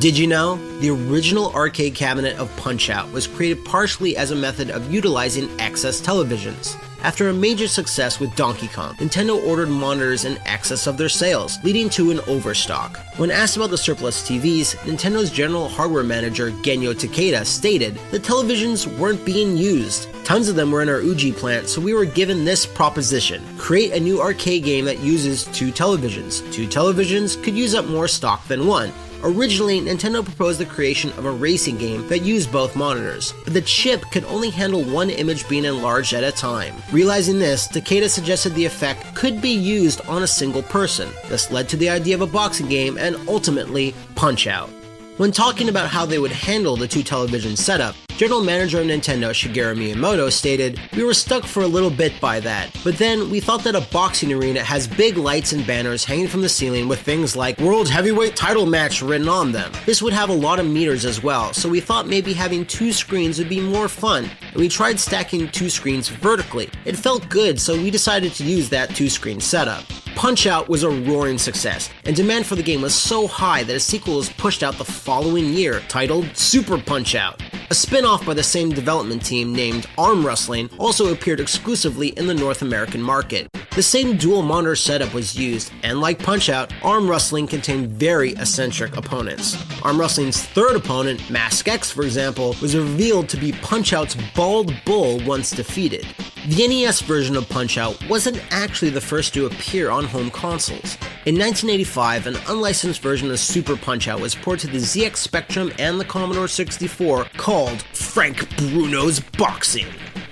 Did you know? The original arcade cabinet of Punch-Out! Was created partially as a method of utilizing excess televisions. After a major success with Donkey Kong, Nintendo ordered monitors in excess of their sales, leading to an overstock. When asked about the surplus T Vs, Nintendo's general hardware manager Genyo Takeda stated, "The televisions weren't being used. Tons of them were in our Uji plant, so we were given this proposition. Create a new arcade game that uses two televisions. Two televisions could use up more stock than one." Originally, Nintendo proposed the creation of a racing game that used both monitors, but the chip could only handle one image being enlarged at a time. Realizing this, Takeda suggested the effect could be used on a single person. This led to the idea of a boxing game and ultimately, Punch-Out! When talking about how they would handle the two television setup, General Manager of Nintendo Shigeru Miyamoto stated, "We were stuck for a little bit by that, but then we thought that a boxing arena has big lights and banners hanging from the ceiling with things like World Heavyweight Title Match written on them. This would have a lot of meters as well, so we thought maybe having two screens would be more fun, and we tried stacking two screens vertically. It felt good, so we decided to use that two-screen setup." Punch-Out! Was a roaring success, and demand for the game was so high that a sequel was pushed out the following year, titled Super Punch-Out! A spin-off by the same development team named Arm Wrestling also appeared exclusively in the North American market. The same dual monitor setup was used, and like Punch-Out!, Arm Wrestling contained very eccentric opponents. Arm Wrestling's third opponent, Mask X for example, was revealed to be Punch-Out's Bald Bull once defeated. The N E S version of Punch-Out! Wasn't actually the first to appear on home consoles. In nineteen eighty-five, an unlicensed version of Super Punch-Out! Was ported to the Z X Spectrum and the Commodore sixty-four called Frank Bruno's Boxing.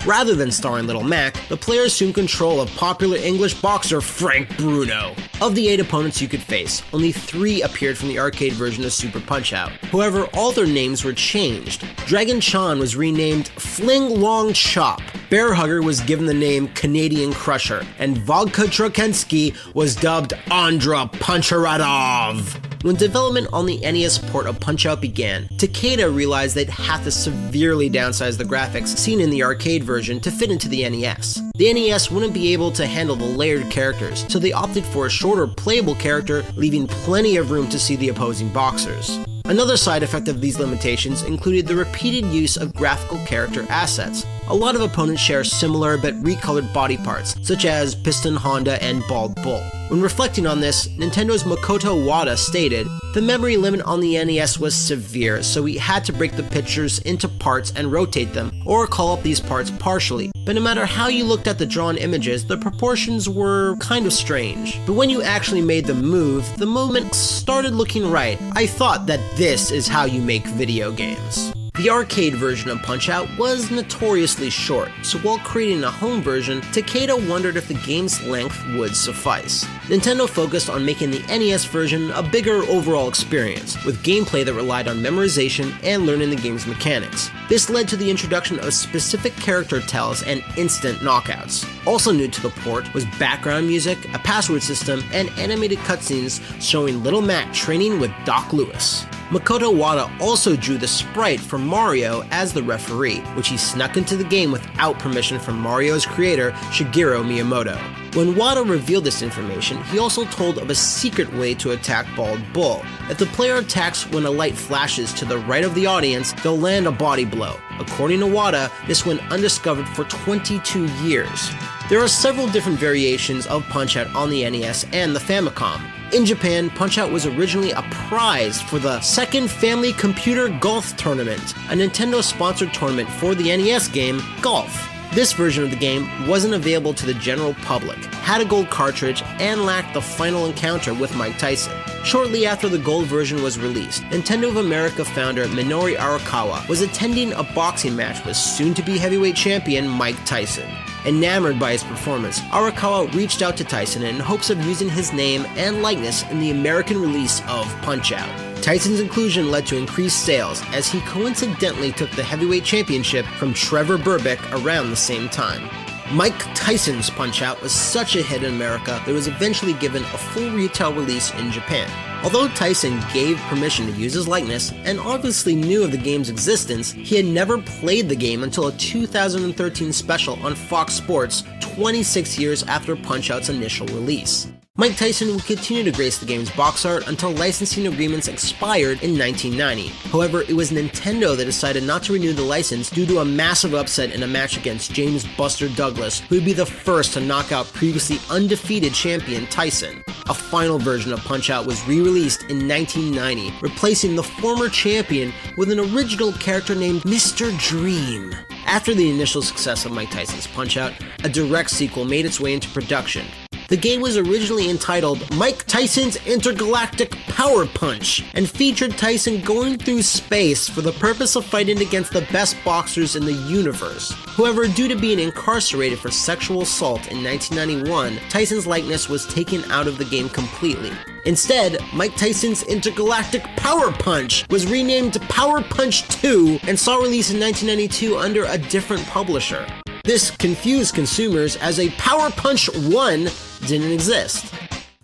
Rather than starring Little Mac, the player assumed control of popular English boxer Frank Bruno. Of the eight opponents you could face, only three appeared from the arcade version of Super Punch-Out! However, all their names were changed. Dragon Chan was renamed Fling Long Chop, Bear Hugger was given the name Canadian Crusher, and Vodka Trokensky was dubbed Andra Puncharadov. When development on the N E S port of Punch-Out! Began, Takeda realized they'd have to severely downsize the graphics seen in the arcade version to fit into the N E S. The N E S wouldn't be able to handle the layered characters, so they opted for a shorter playable character, leaving plenty of room to see the opposing boxers. Another side effect of these limitations included the repeated use of graphical character assets. A lot of opponents share similar but recolored body parts, such as Piston Honda and Bald Bull. When reflecting on this, Nintendo's Makoto Wada stated, "The memory limit on the N E S was severe, so we had to break the pictures into parts and rotate them, or call up these parts partially. But no matter how you looked at the drawn images, the proportions were kind of strange. But when you actually made the move, the movement started looking right. I thought that this is how you make video games." The arcade version of Punch-Out! Was notoriously short, so while creating a home version, Takeda wondered if the game's length would suffice. Nintendo focused on making the N E S version a bigger overall experience, with gameplay that relied on memorization and learning the game's mechanics. This led to the introduction of specific character tells and instant knockouts. Also new to the port was background music, a password system, and animated cutscenes showing Little Mac training with Doc Lewis. Makoto Wada also drew the sprite for Mario as the referee, which he snuck into the game without permission from Mario's creator, Shigeru Miyamoto. When Wada revealed this information, he also told of a secret way to attack Bald Bull. If the player attacks when a light flashes to the right of the audience, they'll land a body blow. According to Wada, this went undiscovered for twenty-two years. There are several different variations of Punch-Out on the N E S and the Famicom. In Japan, Punch-Out was originally a prize for the second Family Computer Golf Tournament, a Nintendo-sponsored tournament for the N E S game Golf. This version of the game wasn't available to the general public, had a gold cartridge, and lacked the final encounter with Mike Tyson. Shortly after the gold version was released, Nintendo of America founder Minoru Arakawa was attending a boxing match with soon-to-be heavyweight champion Mike Tyson. Enamored by his performance, Arakawa reached out to Tyson in hopes of using his name and likeness in the American release of Punch-Out! Tyson's inclusion led to increased sales, as he coincidentally took the heavyweight championship from Trevor Berbick around the same time. Mike Tyson's Punch-Out! Was such a hit in America that it was eventually given a full retail release in Japan. Although Tyson gave permission to use his likeness, and obviously knew of the game's existence, he had never played the game until a two thousand thirteen special on Fox Sports twenty-six years after Punch-Out's initial release. Mike Tyson would continue to grace the game's box art until licensing agreements expired in nineteen ninety. However, it was Nintendo that decided not to renew the license due to a massive upset in a match against James Buster Douglas, who would be the first to knock out previously undefeated champion Tyson. A final version of Punch-Out! Was re-released in nineteen ninety, replacing the former champion with an original character named Mister Dream. After the initial success of Mike Tyson's Punch-Out!, a direct sequel made its way into production. The game was originally entitled Mike Tyson's Intergalactic Power Punch, and featured Tyson going through space for the purpose of fighting against the best boxers in the universe. However, due to being incarcerated for sexual assault in nineteen ninety-one, Tyson's likeness was taken out of the game completely. Instead, Mike Tyson's Intergalactic Power Punch was renamed to Power Punch two and saw release in nineteen ninety-two under a different publisher. This confused consumers, as a Power Punch one didn't exist.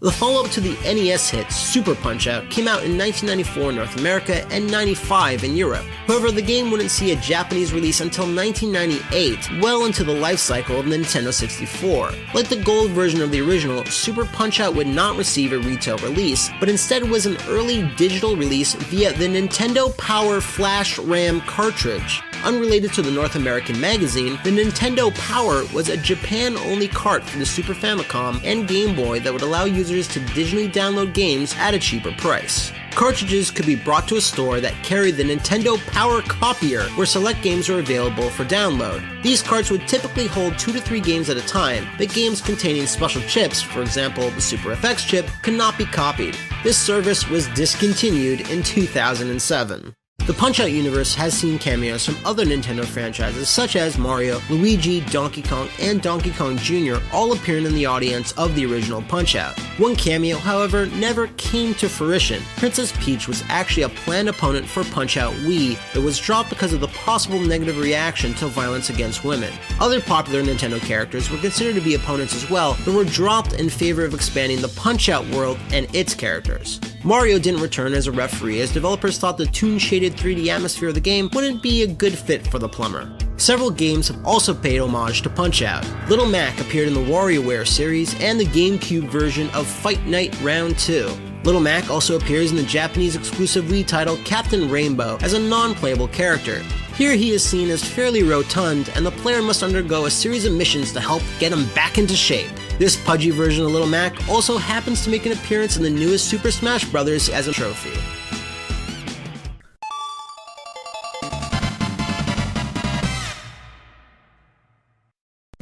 The follow-up to the N E S hit Super Punch-Out! Came out in nineteen ninety-four in North America and ninety-five in Europe. However, the game wouldn't see a Japanese release until nineteen ninety-eight, well into the life cycle of Nintendo sixty-four. Like the gold version of the original, Super Punch-Out! Would not receive a retail release, but instead was an early digital release via the Nintendo Power Flash RAM cartridge. Unrelated to the North American magazine, the Nintendo Power was a Japan-only cart for the Super Famicom and Game Boy that would allow users to digitally download games at a cheaper price. Cartridges could be brought to a store that carried the Nintendo Power Copier, where select games were available for download. These carts would typically hold two to three games at a time, but games containing special chips, for example the Super F X chip, could not be copied. This service was discontinued in two thousand seven. The Punch-Out! Universe has seen cameos from other Nintendo franchises such as Mario, Luigi, Donkey Kong, and Donkey Kong Junior all appearing in the audience of the original Punch-Out!. One cameo, however, never came to fruition. Princess Peach was actually a planned opponent for Punch-Out! Wii that was dropped because of the possible negative reaction to violence against women. Other popular Nintendo characters were considered to be opponents as well, but were dropped in favor of expanding the Punch-Out! World and its characters. Mario didn't return as a referee, as developers thought the toon-shaded three D atmosphere of the game wouldn't be a good fit for the plumber. Several games have also paid homage to Punch-Out!. Little Mac appeared in the WarioWare series and the GameCube version of Fight Night Round two. Little Mac also appears in the Japanese exclusive Wii title Captain Rainbow as a non-playable character. Here he is seen as fairly rotund, and the player must undergo a series of missions to help get him back into shape. This pudgy version of Little Mac also happens to make an appearance in the newest Super Smash Bros. As a trophy.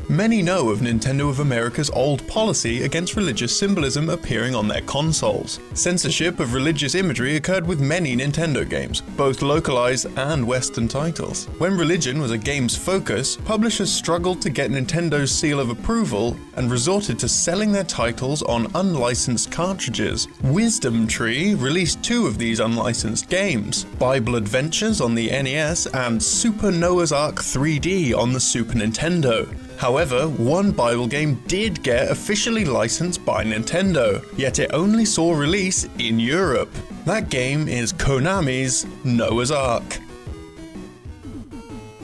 Many know of Nintendo of America's old policy against religious symbolism appearing on their consoles. Censorship of religious imagery occurred with many Nintendo games, both localized and Western titles. When religion was a game's focus, publishers struggled to get Nintendo's seal of approval and resorted to selling their titles on unlicensed cartridges. Wisdom Tree released two of these unlicensed games, Bible Adventures on the N E S and Super Noah's Ark three D on the Super Nintendo. However, one Bible game did get officially licensed by Nintendo, yet it only saw release in Europe. That game is Konami's Noah's Ark.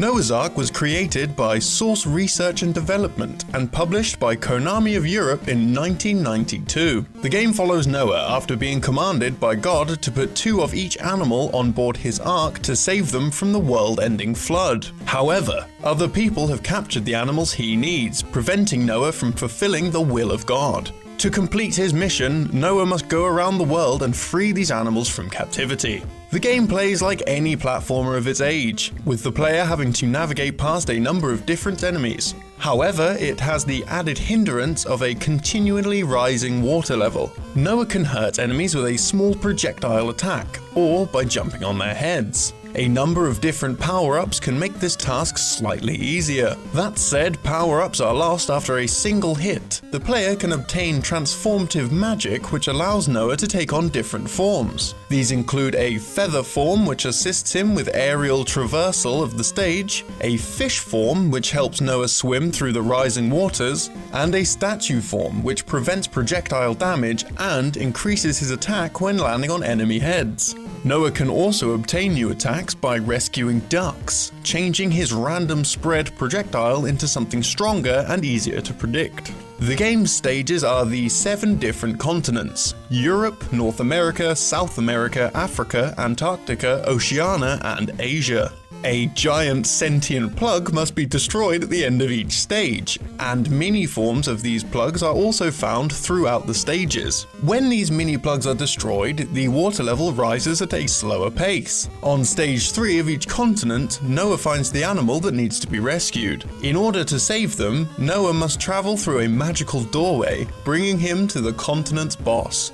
Noah's Ark was created by Source Research and Development and published by Konami of Europe in nineteen ninety-two. The game follows Noah after being commanded by God to put two of each animal on board his ark to save them from the world-ending flood. However, other people have captured the animals he needs, preventing Noah from fulfilling the will of God. To complete his mission, Noah must go around the world and free these animals from captivity. The game plays like any platformer of its age, with the player having to navigate past a number of different enemies. However, it has the added hindrance of a continually rising water level. Noah can hurt enemies with a small projectile attack, or by jumping on their heads. A number of different power-ups can make this task slightly easier. That said, power-ups are lost after a single hit. The player can obtain transformative magic which allows Noah to take on different forms. These include a feather form which assists him with aerial traversal of the stage, a fish form which helps Noah swim through the rising waters, and a statue form which prevents projectile damage and increases his attack when landing on enemy heads. Noah can also obtain new attacks by rescuing ducks, changing his random spread projectile into something stronger and easier to predict. The game's stages are the seven different continents: Europe, North America, South America, Africa, Antarctica, Oceania, and Asia. A giant sentient plug must be destroyed at the end of each stage, and mini-forms of these plugs are also found throughout the stages. When these mini-plugs are destroyed, the water level rises at a slower pace. On stage three of each continent, Noah finds the animal that needs to be rescued. In order to save them, Noah must travel through a magical doorway, bringing him to the continent's boss.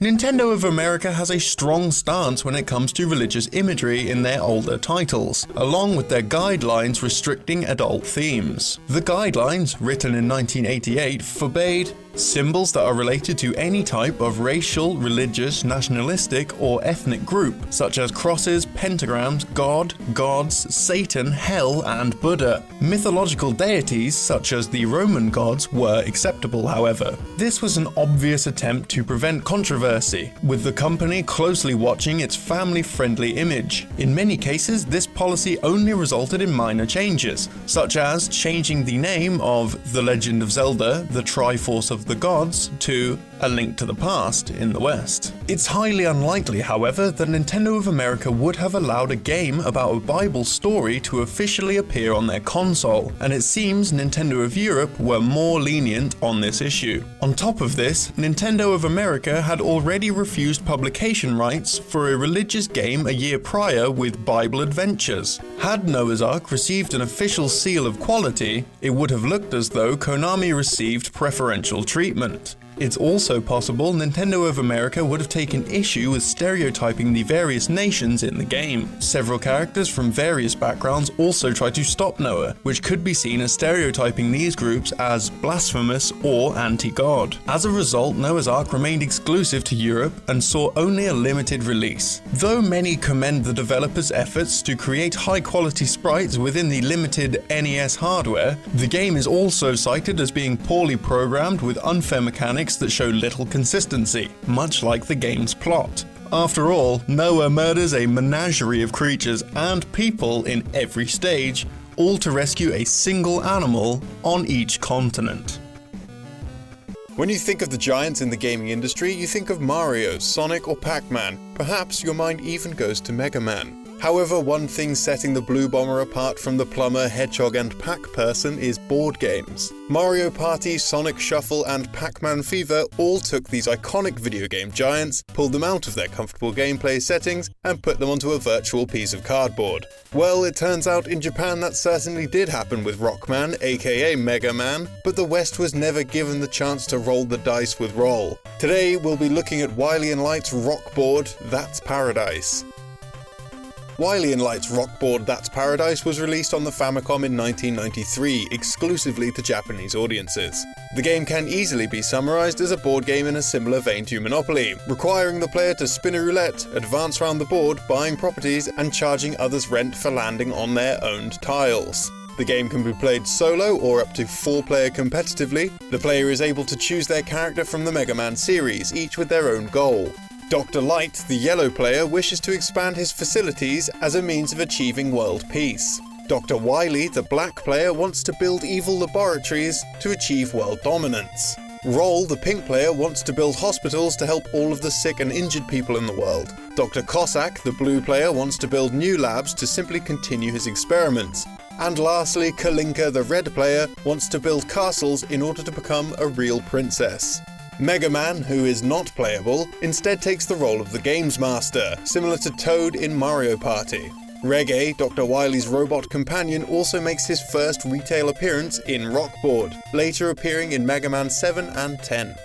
Nintendo of America has a strong stance when it comes to religious imagery in their older titles, along with their guidelines restricting adult themes. The guidelines, written in nineteen eighty-eight, forbade symbols that are related to any type of racial, religious, nationalistic, or ethnic group, such as crosses, pentagrams, God, gods, Satan, hell, and Buddha. Mythological deities, such as the Roman gods, were acceptable, however. This was an obvious attempt to prevent controversy, with the company closely watching its family-friendly image. In many cases, this policy only resulted in minor changes, such as changing the name of The Legend of Zelda, The Triforce of the Gods to A Link to the Past in the West. It's highly unlikely, however, that Nintendo of America would have allowed a game about a Bible story to officially appear on their console, and it seems Nintendo of Europe were more lenient on this issue. On top of this, Nintendo of America had already refused publication rights for a religious game a year prior with Bible Adventures. Had Noah's Ark received an official seal of quality, it would have looked as though Konami received preferential treatment. It's also possible Nintendo of America would have taken issue with stereotyping the various nations in the game. Several characters from various backgrounds also tried to stop Noah, which could be seen as stereotyping these groups as blasphemous or anti-God. As a result, Noah's Ark remained exclusive to Europe and saw only a limited release. Though many commend the developers' efforts to create high-quality sprites within the limited N E S hardware, the game is also cited as being poorly programmed with unfair mechanics that show little consistency, much like the game's plot. After all, Noah murders a menagerie of creatures and people in every stage, all to rescue a single animal on each continent. When you think of the giants in the gaming industry, you think of Mario, Sonic, or Pac-Man. Perhaps your mind even goes to Mega Man. However, one thing setting the Blue Bomber apart from the Plumber, Hedgehog, and Pac-Person is board games. Mario Party, Sonic Shuffle, and Pac-Man Fever all took these iconic video game giants, pulled them out of their comfortable gameplay settings, and put them onto a virtual piece of cardboard. Well, it turns out in Japan that certainly did happen with Rockman, aka Mega Man, but the West was never given the chance to roll the dice with roll. Today, we'll be looking at Wily and Light's Rockboard, That's Paradise. Wily and Light's Rockboard That's Paradise was released on the Famicom in nineteen ninety-three, exclusively to Japanese audiences. The game can easily be summarized as a board game in a similar vein to Monopoly, requiring the player to spin a roulette, advance round the board, buying properties, and charging others rent for landing on their owned tiles. The game can be played solo or up to four-player competitively. The player is able to choose their character from the Mega Man series, each with their own goal. Doctor Light, the yellow player, wishes to expand his facilities as a means of achieving world peace. Doctor Wily, the black player, wants to build evil laboratories to achieve world dominance. Roll, the pink player, wants to build hospitals to help all of the sick and injured people in the world. Doctor Cossack, the blue player, wants to build new labs to simply continue his experiments. And lastly, Kalinka, the red player, wants to build castles in order to become a real princess. Mega Man, who is not playable, instead takes the role of the Games Master, similar to Toad in Mario Party. Reggae, Doctor Wily's robot companion, also makes his first retail appearance in Rockboard, later appearing in Mega Man seven and ten.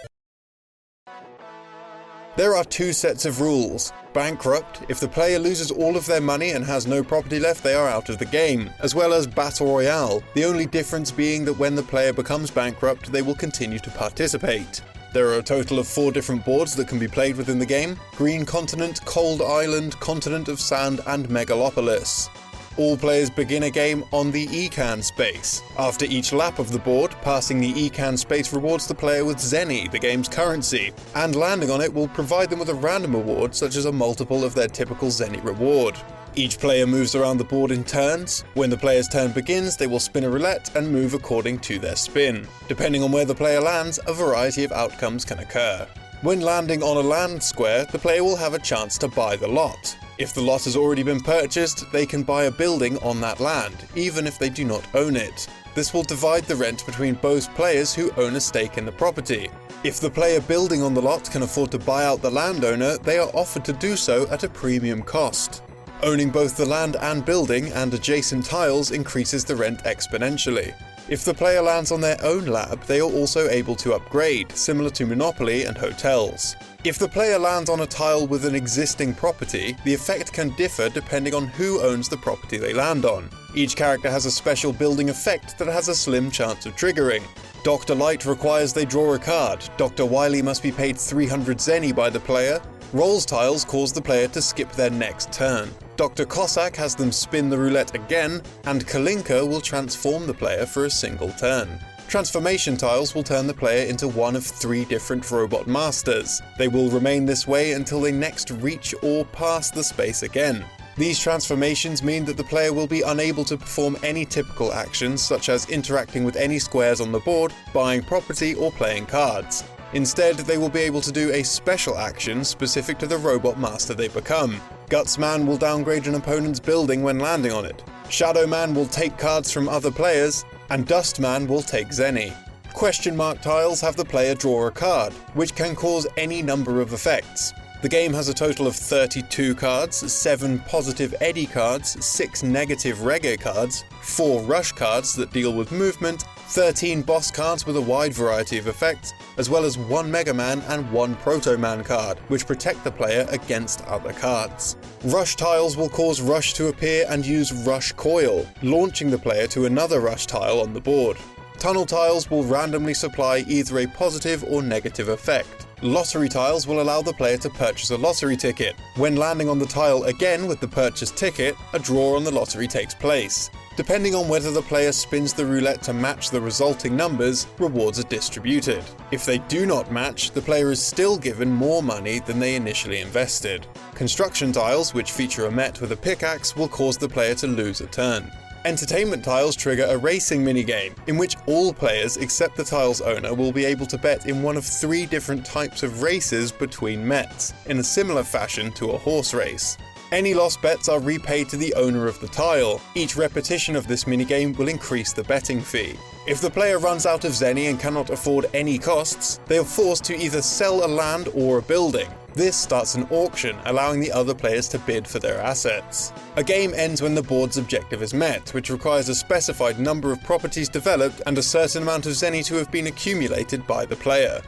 There are two sets of rules. Bankrupt, if the player loses all of their money and has no property left, they are out of the game, as well as Battle Royale, the only difference being that when the player becomes bankrupt, they will continue to participate. There are a total of four different boards that can be played within the game: Green Continent, Cold Island, Continent of Sand, and Megalopolis. All players begin a game on the Ecan space. After each lap of the board, passing the Ecan space rewards the player with Zenny, the game's currency, and landing on it will provide them with a random award such as a multiple of their typical Zenny reward. Each player moves around the board in turns. When the player's turn begins, they will spin a roulette and move according to their spin. Depending on where the player lands, a variety of outcomes can occur. When landing on a land square, the player will have a chance to buy the lot. If the lot has already been purchased, they can buy a building on that land, even if they do not own it. This will divide the rent between both players who own a stake in the property. If the player building on the lot can afford to buy out the landowner, they are offered to do so at a premium cost. Owning both the land and building and adjacent tiles increases the rent exponentially. If the player lands on their own lab, they are also able to upgrade, similar to Monopoly and hotels. If the player lands on a tile with an existing property, the effect can differ depending on who owns the property they land on. Each character has a special building effect that has a slim chance of triggering. Doctor Light requires they draw a card. Doctor Wily must be paid three hundred Zenny by the player. Roll's tiles cause the player to skip their next turn. Doctor Cossack has them spin the roulette again, and Kalinka will transform the player for a single turn. Transformation tiles will turn the player into one of three different robot masters. They will remain this way until they next reach or pass the space again. These transformations mean that the player will be unable to perform any typical actions, such as interacting with any squares on the board, buying property, or playing cards. Instead, they will be able to do a special action specific to the robot master they become. Gutsman will downgrade an opponent's building when landing on it. Shadowman will take cards from other players, and Dustman will take Zenny. Question mark tiles have the player draw a card, which can cause any number of effects. The game has a total of thirty-two cards, seven positive Eddie cards, six negative Reggae cards, four Rush cards that deal with movement, thirteen boss cards with a wide variety of effects, as well as one Mega Man and one Proto Man card, which protect the player against other cards. Rush tiles will cause Rush to appear and use Rush Coil, launching the player to another Rush tile on the board. Tunnel tiles will randomly supply either a positive or negative effect. Lottery tiles will allow the player to purchase a lottery ticket. When landing on the tile again with the purchased ticket, a draw on the lottery takes place. Depending on whether the player spins the roulette to match the resulting numbers, rewards are distributed. If they do not match, the player is still given more money than they initially invested. Construction tiles, which feature a mech with a pickaxe, will cause the player to lose a turn. Entertainment tiles trigger a racing minigame, in which all players except the tile's owner will be able to bet in one of three different types of races between mets, in a similar fashion to a horse race. Any lost bets are repaid to the owner of the tile. Each repetition of this minigame will increase the betting fee. If the player runs out of Zenny and cannot afford any costs, they are forced to either sell a land or a building. This starts an auction, allowing the other players to bid for their assets. A game ends when the board's objective is met, which requires a specified number of properties developed and a certain amount of Zenny to have been accumulated by the player.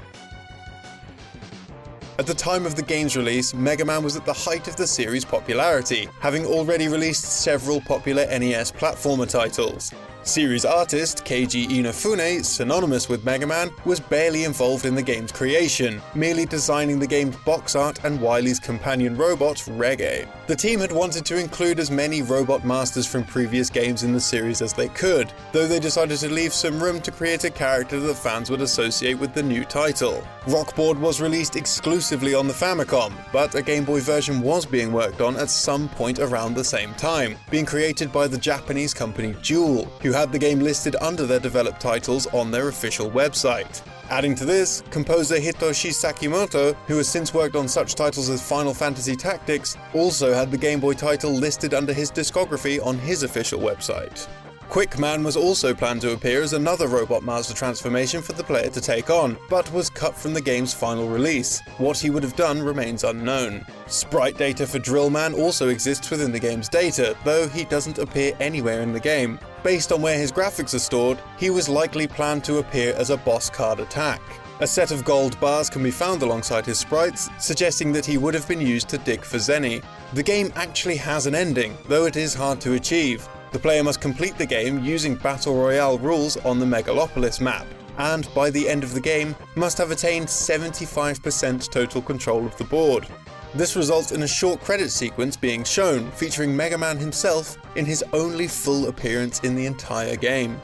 At the time of the game's release, Mega Man was at the height of the series' popularity, having already released several popular N E S platformer titles. Series artist Keiji Inafune, synonymous with Mega Man, was barely involved in the game's creation, merely designing the game's box art and Wily's companion robot, Reggae. The team had wanted to include as many robot masters from previous games in the series as they could, though they decided to leave some room to create a character that fans would associate with the new title. Rockboard was released exclusively on the Famicom, but a Game Boy version was being worked on at some point around the same time, being created by the Japanese company Jewel, who had the game listed under their developed titles on their official website. Adding to this, composer Hitoshi Sakimoto, who has since worked on such titles as Final Fantasy Tactics, also had the Game Boy title listed under his discography on his official website. Quick Man was also planned to appear as another Robot Master transformation for the player to take on, but was cut from the game's final release. What he would have done remains unknown. Sprite data for Drill Man also exists within the game's data, though he doesn't appear anywhere in the game. Based on where his graphics are stored, he was likely planned to appear as a boss card attack. A set of gold bars can be found alongside his sprites, suggesting that he would have been used to dig for Zenny. The game actually has an ending, though it is hard to achieve. The player must complete the game using Battle Royale rules on the Megalopolis map, and by the end of the game, must have attained seventy-five percent total control of the board. This results in a short credit sequence being shown, featuring Mega Man himself in his only full appearance in the entire game.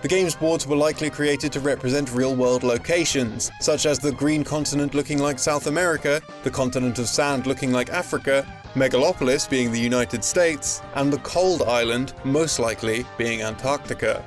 The game's boards were likely created to represent real-world locations, such as the green continent looking like South America, the continent of sand looking like Africa, Megalopolis being the United States, and the cold island, most likely, being Antarctica.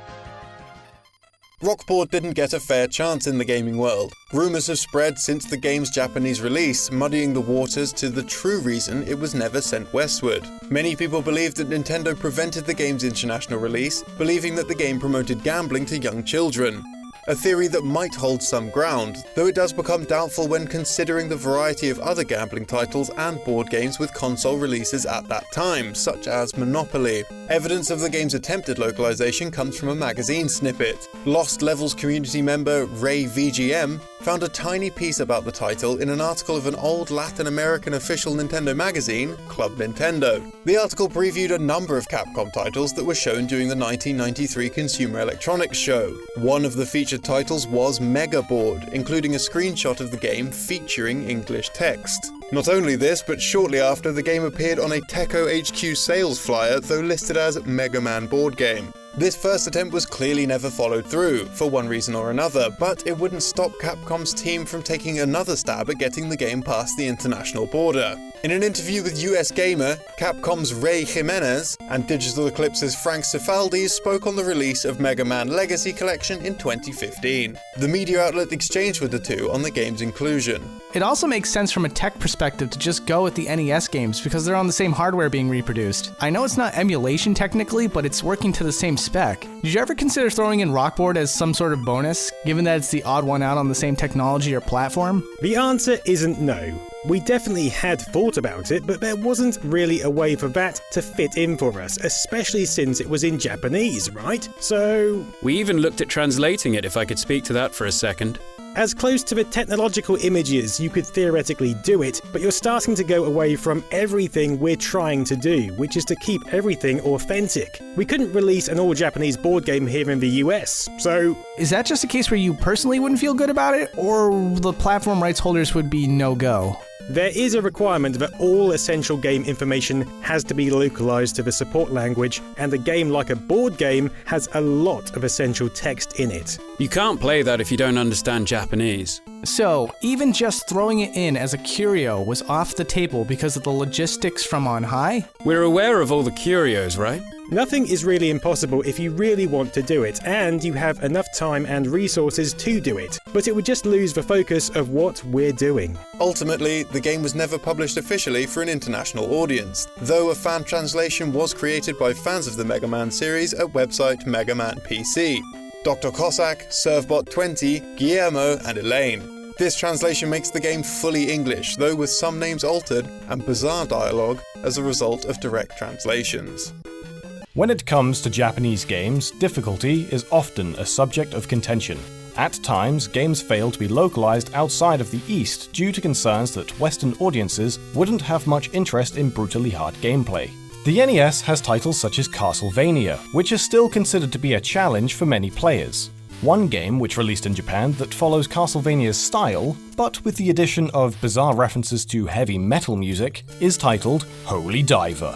Rockboard didn't get a fair chance in the gaming world. Rumours have spread since the game's Japanese release, muddying the waters to the true reason it was never sent westward. Many people believed that Nintendo prevented the game's international release, believing that the game promoted gambling to young children. A theory that might hold some ground, though it does become doubtful when considering the variety of other gambling titles and board games with console releases at that time, such as Monopoly. Evidence of the game's attempted localization comes from a magazine snippet. Lost Levels community member Ray V G M found a tiny piece about the title in an article of an old Latin American official Nintendo magazine, Club Nintendo. The article previewed a number of Capcom titles that were shown during the nineteen ninety-three Consumer Electronics Show. One of the featured titles was Mega Board, including a screenshot of the game featuring English text. Not only this, but shortly after, the game appeared on a Teco H Q sales flyer, though listed as Mega Man Board Game. This first attempt was clearly never followed through, for one reason or another, but it wouldn't stop Capcom's team from taking another stab at getting the game past the international border. In an interview with U S Gamer, Capcom's Ray Jimenez and Digital Eclipse's Frank Cifaldi spoke on the release of Mega Man Legacy Collection in twenty fifteen. The media outlet exchanged with the two on the game's inclusion. It also makes sense from a tech perspective to just go with the N E S games because they're on the same hardware being reproduced. I know it's not emulation technically, but it's working to the same spec. Did you ever consider throwing in Rockboard as some sort of bonus, given that it's the odd one out on the same technology or platform? The answer isn't no. We definitely had thought about it, but there wasn't really a way for that to fit in for us, especially since it was in Japanese, right? So... we even looked at translating it, if I could speak to that for a second. As close to the technological images you could theoretically do it, but you're starting to go away from everything we're trying to do, which is to keep everything authentic. We couldn't release an all-Japanese board game here in the U S, so... Is that just a case where you personally wouldn't feel good about it, or the platform rights holders would be no-go? There is a requirement that all essential game information has to be localized to the support language, and a game like a board game has a lot of essential text in it. You can't play that if you don't understand Japanese. So, even just throwing it in as a curio was off the table because of the logistics from on high? We're aware of all the curios, right? Nothing is really impossible if you really want to do it, and you have enough time and resources to do it, but it would just lose the focus of what we're doing. Ultimately, the game was never published officially for an international audience, though a fan translation was created by fans of the Mega Man series at website Mega Man P C. Doctor Cossack, Servbot twenty, Guillermo, and Elaine. This translation makes the game fully English, though with some names altered and bizarre dialogue as a result of direct translations. When it comes to Japanese games, difficulty is often a subject of contention. At times, games fail to be localized outside of the East due to concerns that Western audiences wouldn't have much interest in brutally hard gameplay. The N E S has titles such as Castlevania, which are still considered to be a challenge for many players. One game which released in Japan that follows Castlevania's style, but with the addition of bizarre references to heavy metal music, is titled Holy Diver.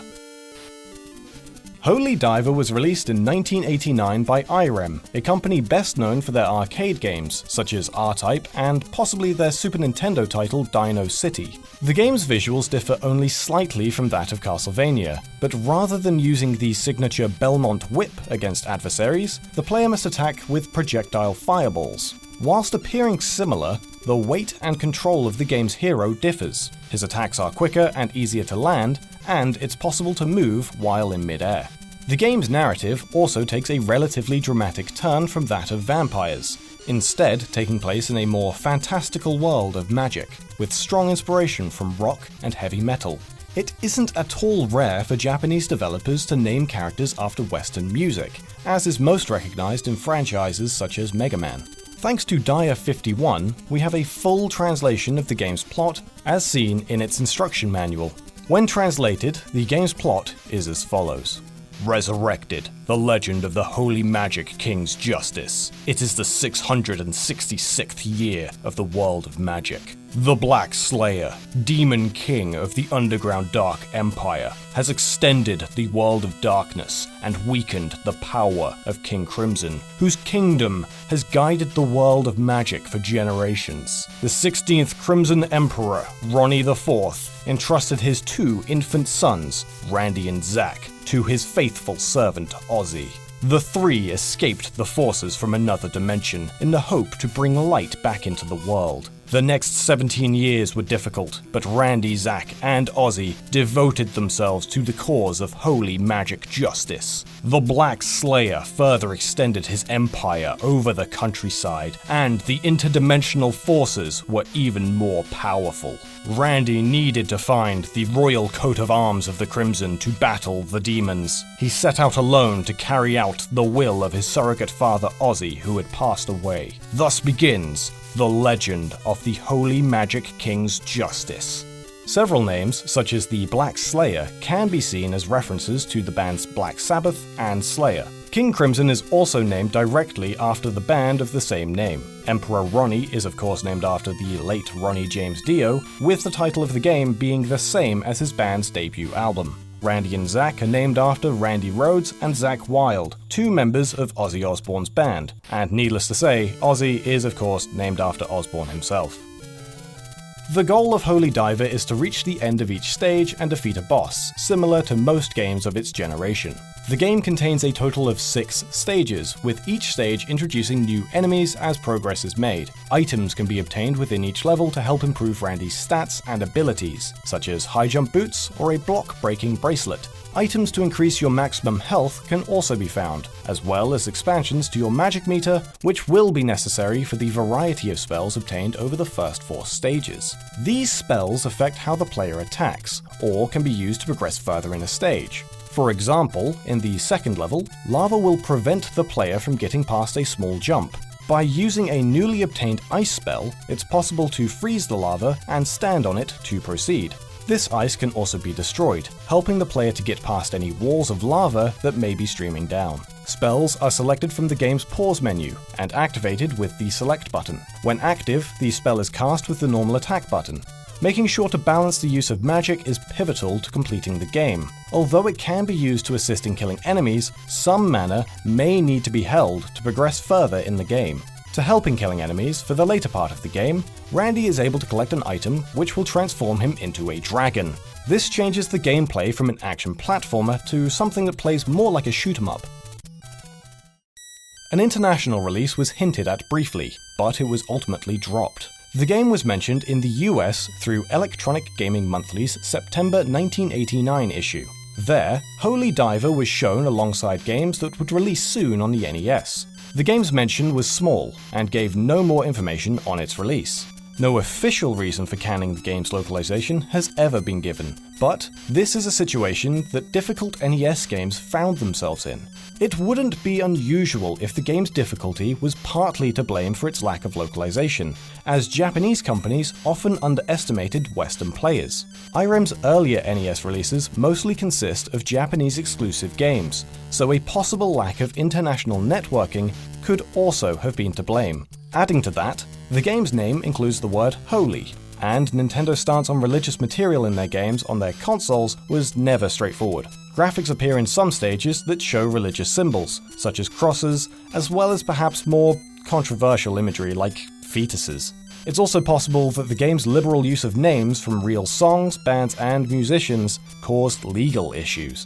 Holy Diver was released in nineteen eighty-nine by I R E M, a company best known for their arcade games, such as R-Type and possibly their Super Nintendo title Dino City. The game's visuals differ only slightly from that of Castlevania, but rather than using the signature Belmont Whip against adversaries, the player must attack with projectile fireballs. Whilst appearing similar, the weight and control of the game's hero differs. His attacks are quicker and easier to land, and it's possible to move while in mid-air. The game's narrative also takes a relatively dramatic turn from that of vampires, instead taking place in a more fantastical world of magic, with strong inspiration from rock and heavy metal. It isn't at all rare for Japanese developers to name characters after Western music, as is most recognized in franchises such as Mega Man. Thanks to Dire fifty-one, we have a full translation of the game's plot as seen in its instruction manual. When translated, the game's plot is as follows. Resurrected, the legend of the Holy Magic King's Justice. It is the six hundred sixty-sixth year of the world of magic. The Black Slayer, Demon King of the Underground Dark Empire, has extended the world of darkness and weakened the power of King Crimson, whose kingdom has guided the world of magic for generations. The sixteenth Crimson Emperor, Ronnie the fourth, entrusted his two infant sons, Randy and Zack, to his faithful servant, Ozzy. The three escaped the forces from another dimension in the hope to bring light back into the world. The next seventeen years were difficult, but Randy, Zack, and Ozzy devoted themselves to the cause of holy magic justice. The Black Slayer further extended his empire over the countryside, and the interdimensional forces were even more powerful. Randy needed to find the royal coat of arms of the Crimson to battle the demons. He set out alone to carry out the will of his surrogate father Ozzy, who had passed away. Thus begins the legend of the Holy Magic King's Justice. Several names, such as the Black Slayer, can be seen as references to the band's Black Sabbath and Slayer. King Crimson is also named directly after the band of the same name. Emperor Ronnie is of course named after the late Ronnie James Dio, with the title of the game being the same as his band's debut album. Randy and Zack are named after Randy Rhoads and Zack Wilde, two members of Ozzy Osbourne's band, and needless to say, Ozzy is of course named after Osbourne himself. The goal of Holy Diver is to reach the end of each stage and defeat a boss, similar to most games of its generation. The game contains a total of six stages, with each stage introducing new enemies as progress is made. Items can be obtained within each level to help improve Randy's stats and abilities, such as high jump boots or a block-breaking bracelet. Items to increase your maximum health can also be found, as well as expansions to your magic meter, which will be necessary for the variety of spells obtained over the first four stages. These spells affect how the player attacks, or can be used to progress further in a stage. For example, in the second level, lava will prevent the player from getting past a small jump. By using a newly obtained ice spell, it's possible to freeze the lava and stand on it to proceed. This ice can also be destroyed, helping the player to get past any walls of lava that may be streaming down. Spells are selected from the game's pause menu and activated with the select button. When active, the spell is cast with the normal attack button. Making sure to balance the use of magic is pivotal to completing the game. Although it can be used to assist in killing enemies, some mana may need to be held to progress further in the game. To help in killing enemies for the later part of the game, Randy is able to collect an item which will transform him into a dragon. This changes the gameplay from an action platformer to something that plays more like a shoot-em-up. An international release was hinted at briefly, but it was ultimately dropped. The game was mentioned in the U S through Electronic Gaming Monthly's September nineteen eighty-nine issue. There, Holy Diver was shown alongside games that would release soon on the N E S. The game's mention was small, and gave no more information on its release. No official reason for canning the game's localization has ever been given, but this is a situation that difficult N E S games found themselves in. It wouldn't be unusual if the game's difficulty was partly to blame for its lack of localization, as Japanese companies often underestimated Western players. I REM's earlier N E S releases mostly consist of Japanese-exclusive games, so a possible lack of international networking could also have been to blame. Adding to that, the game's name includes the word holy, and Nintendo's stance on religious material in their games on their consoles was never straightforward. Graphics appear in some stages that show religious symbols, such as crosses, as well as perhaps more controversial imagery like fetuses. It's also possible that the game's liberal use of names from real songs, bands, and musicians caused legal issues.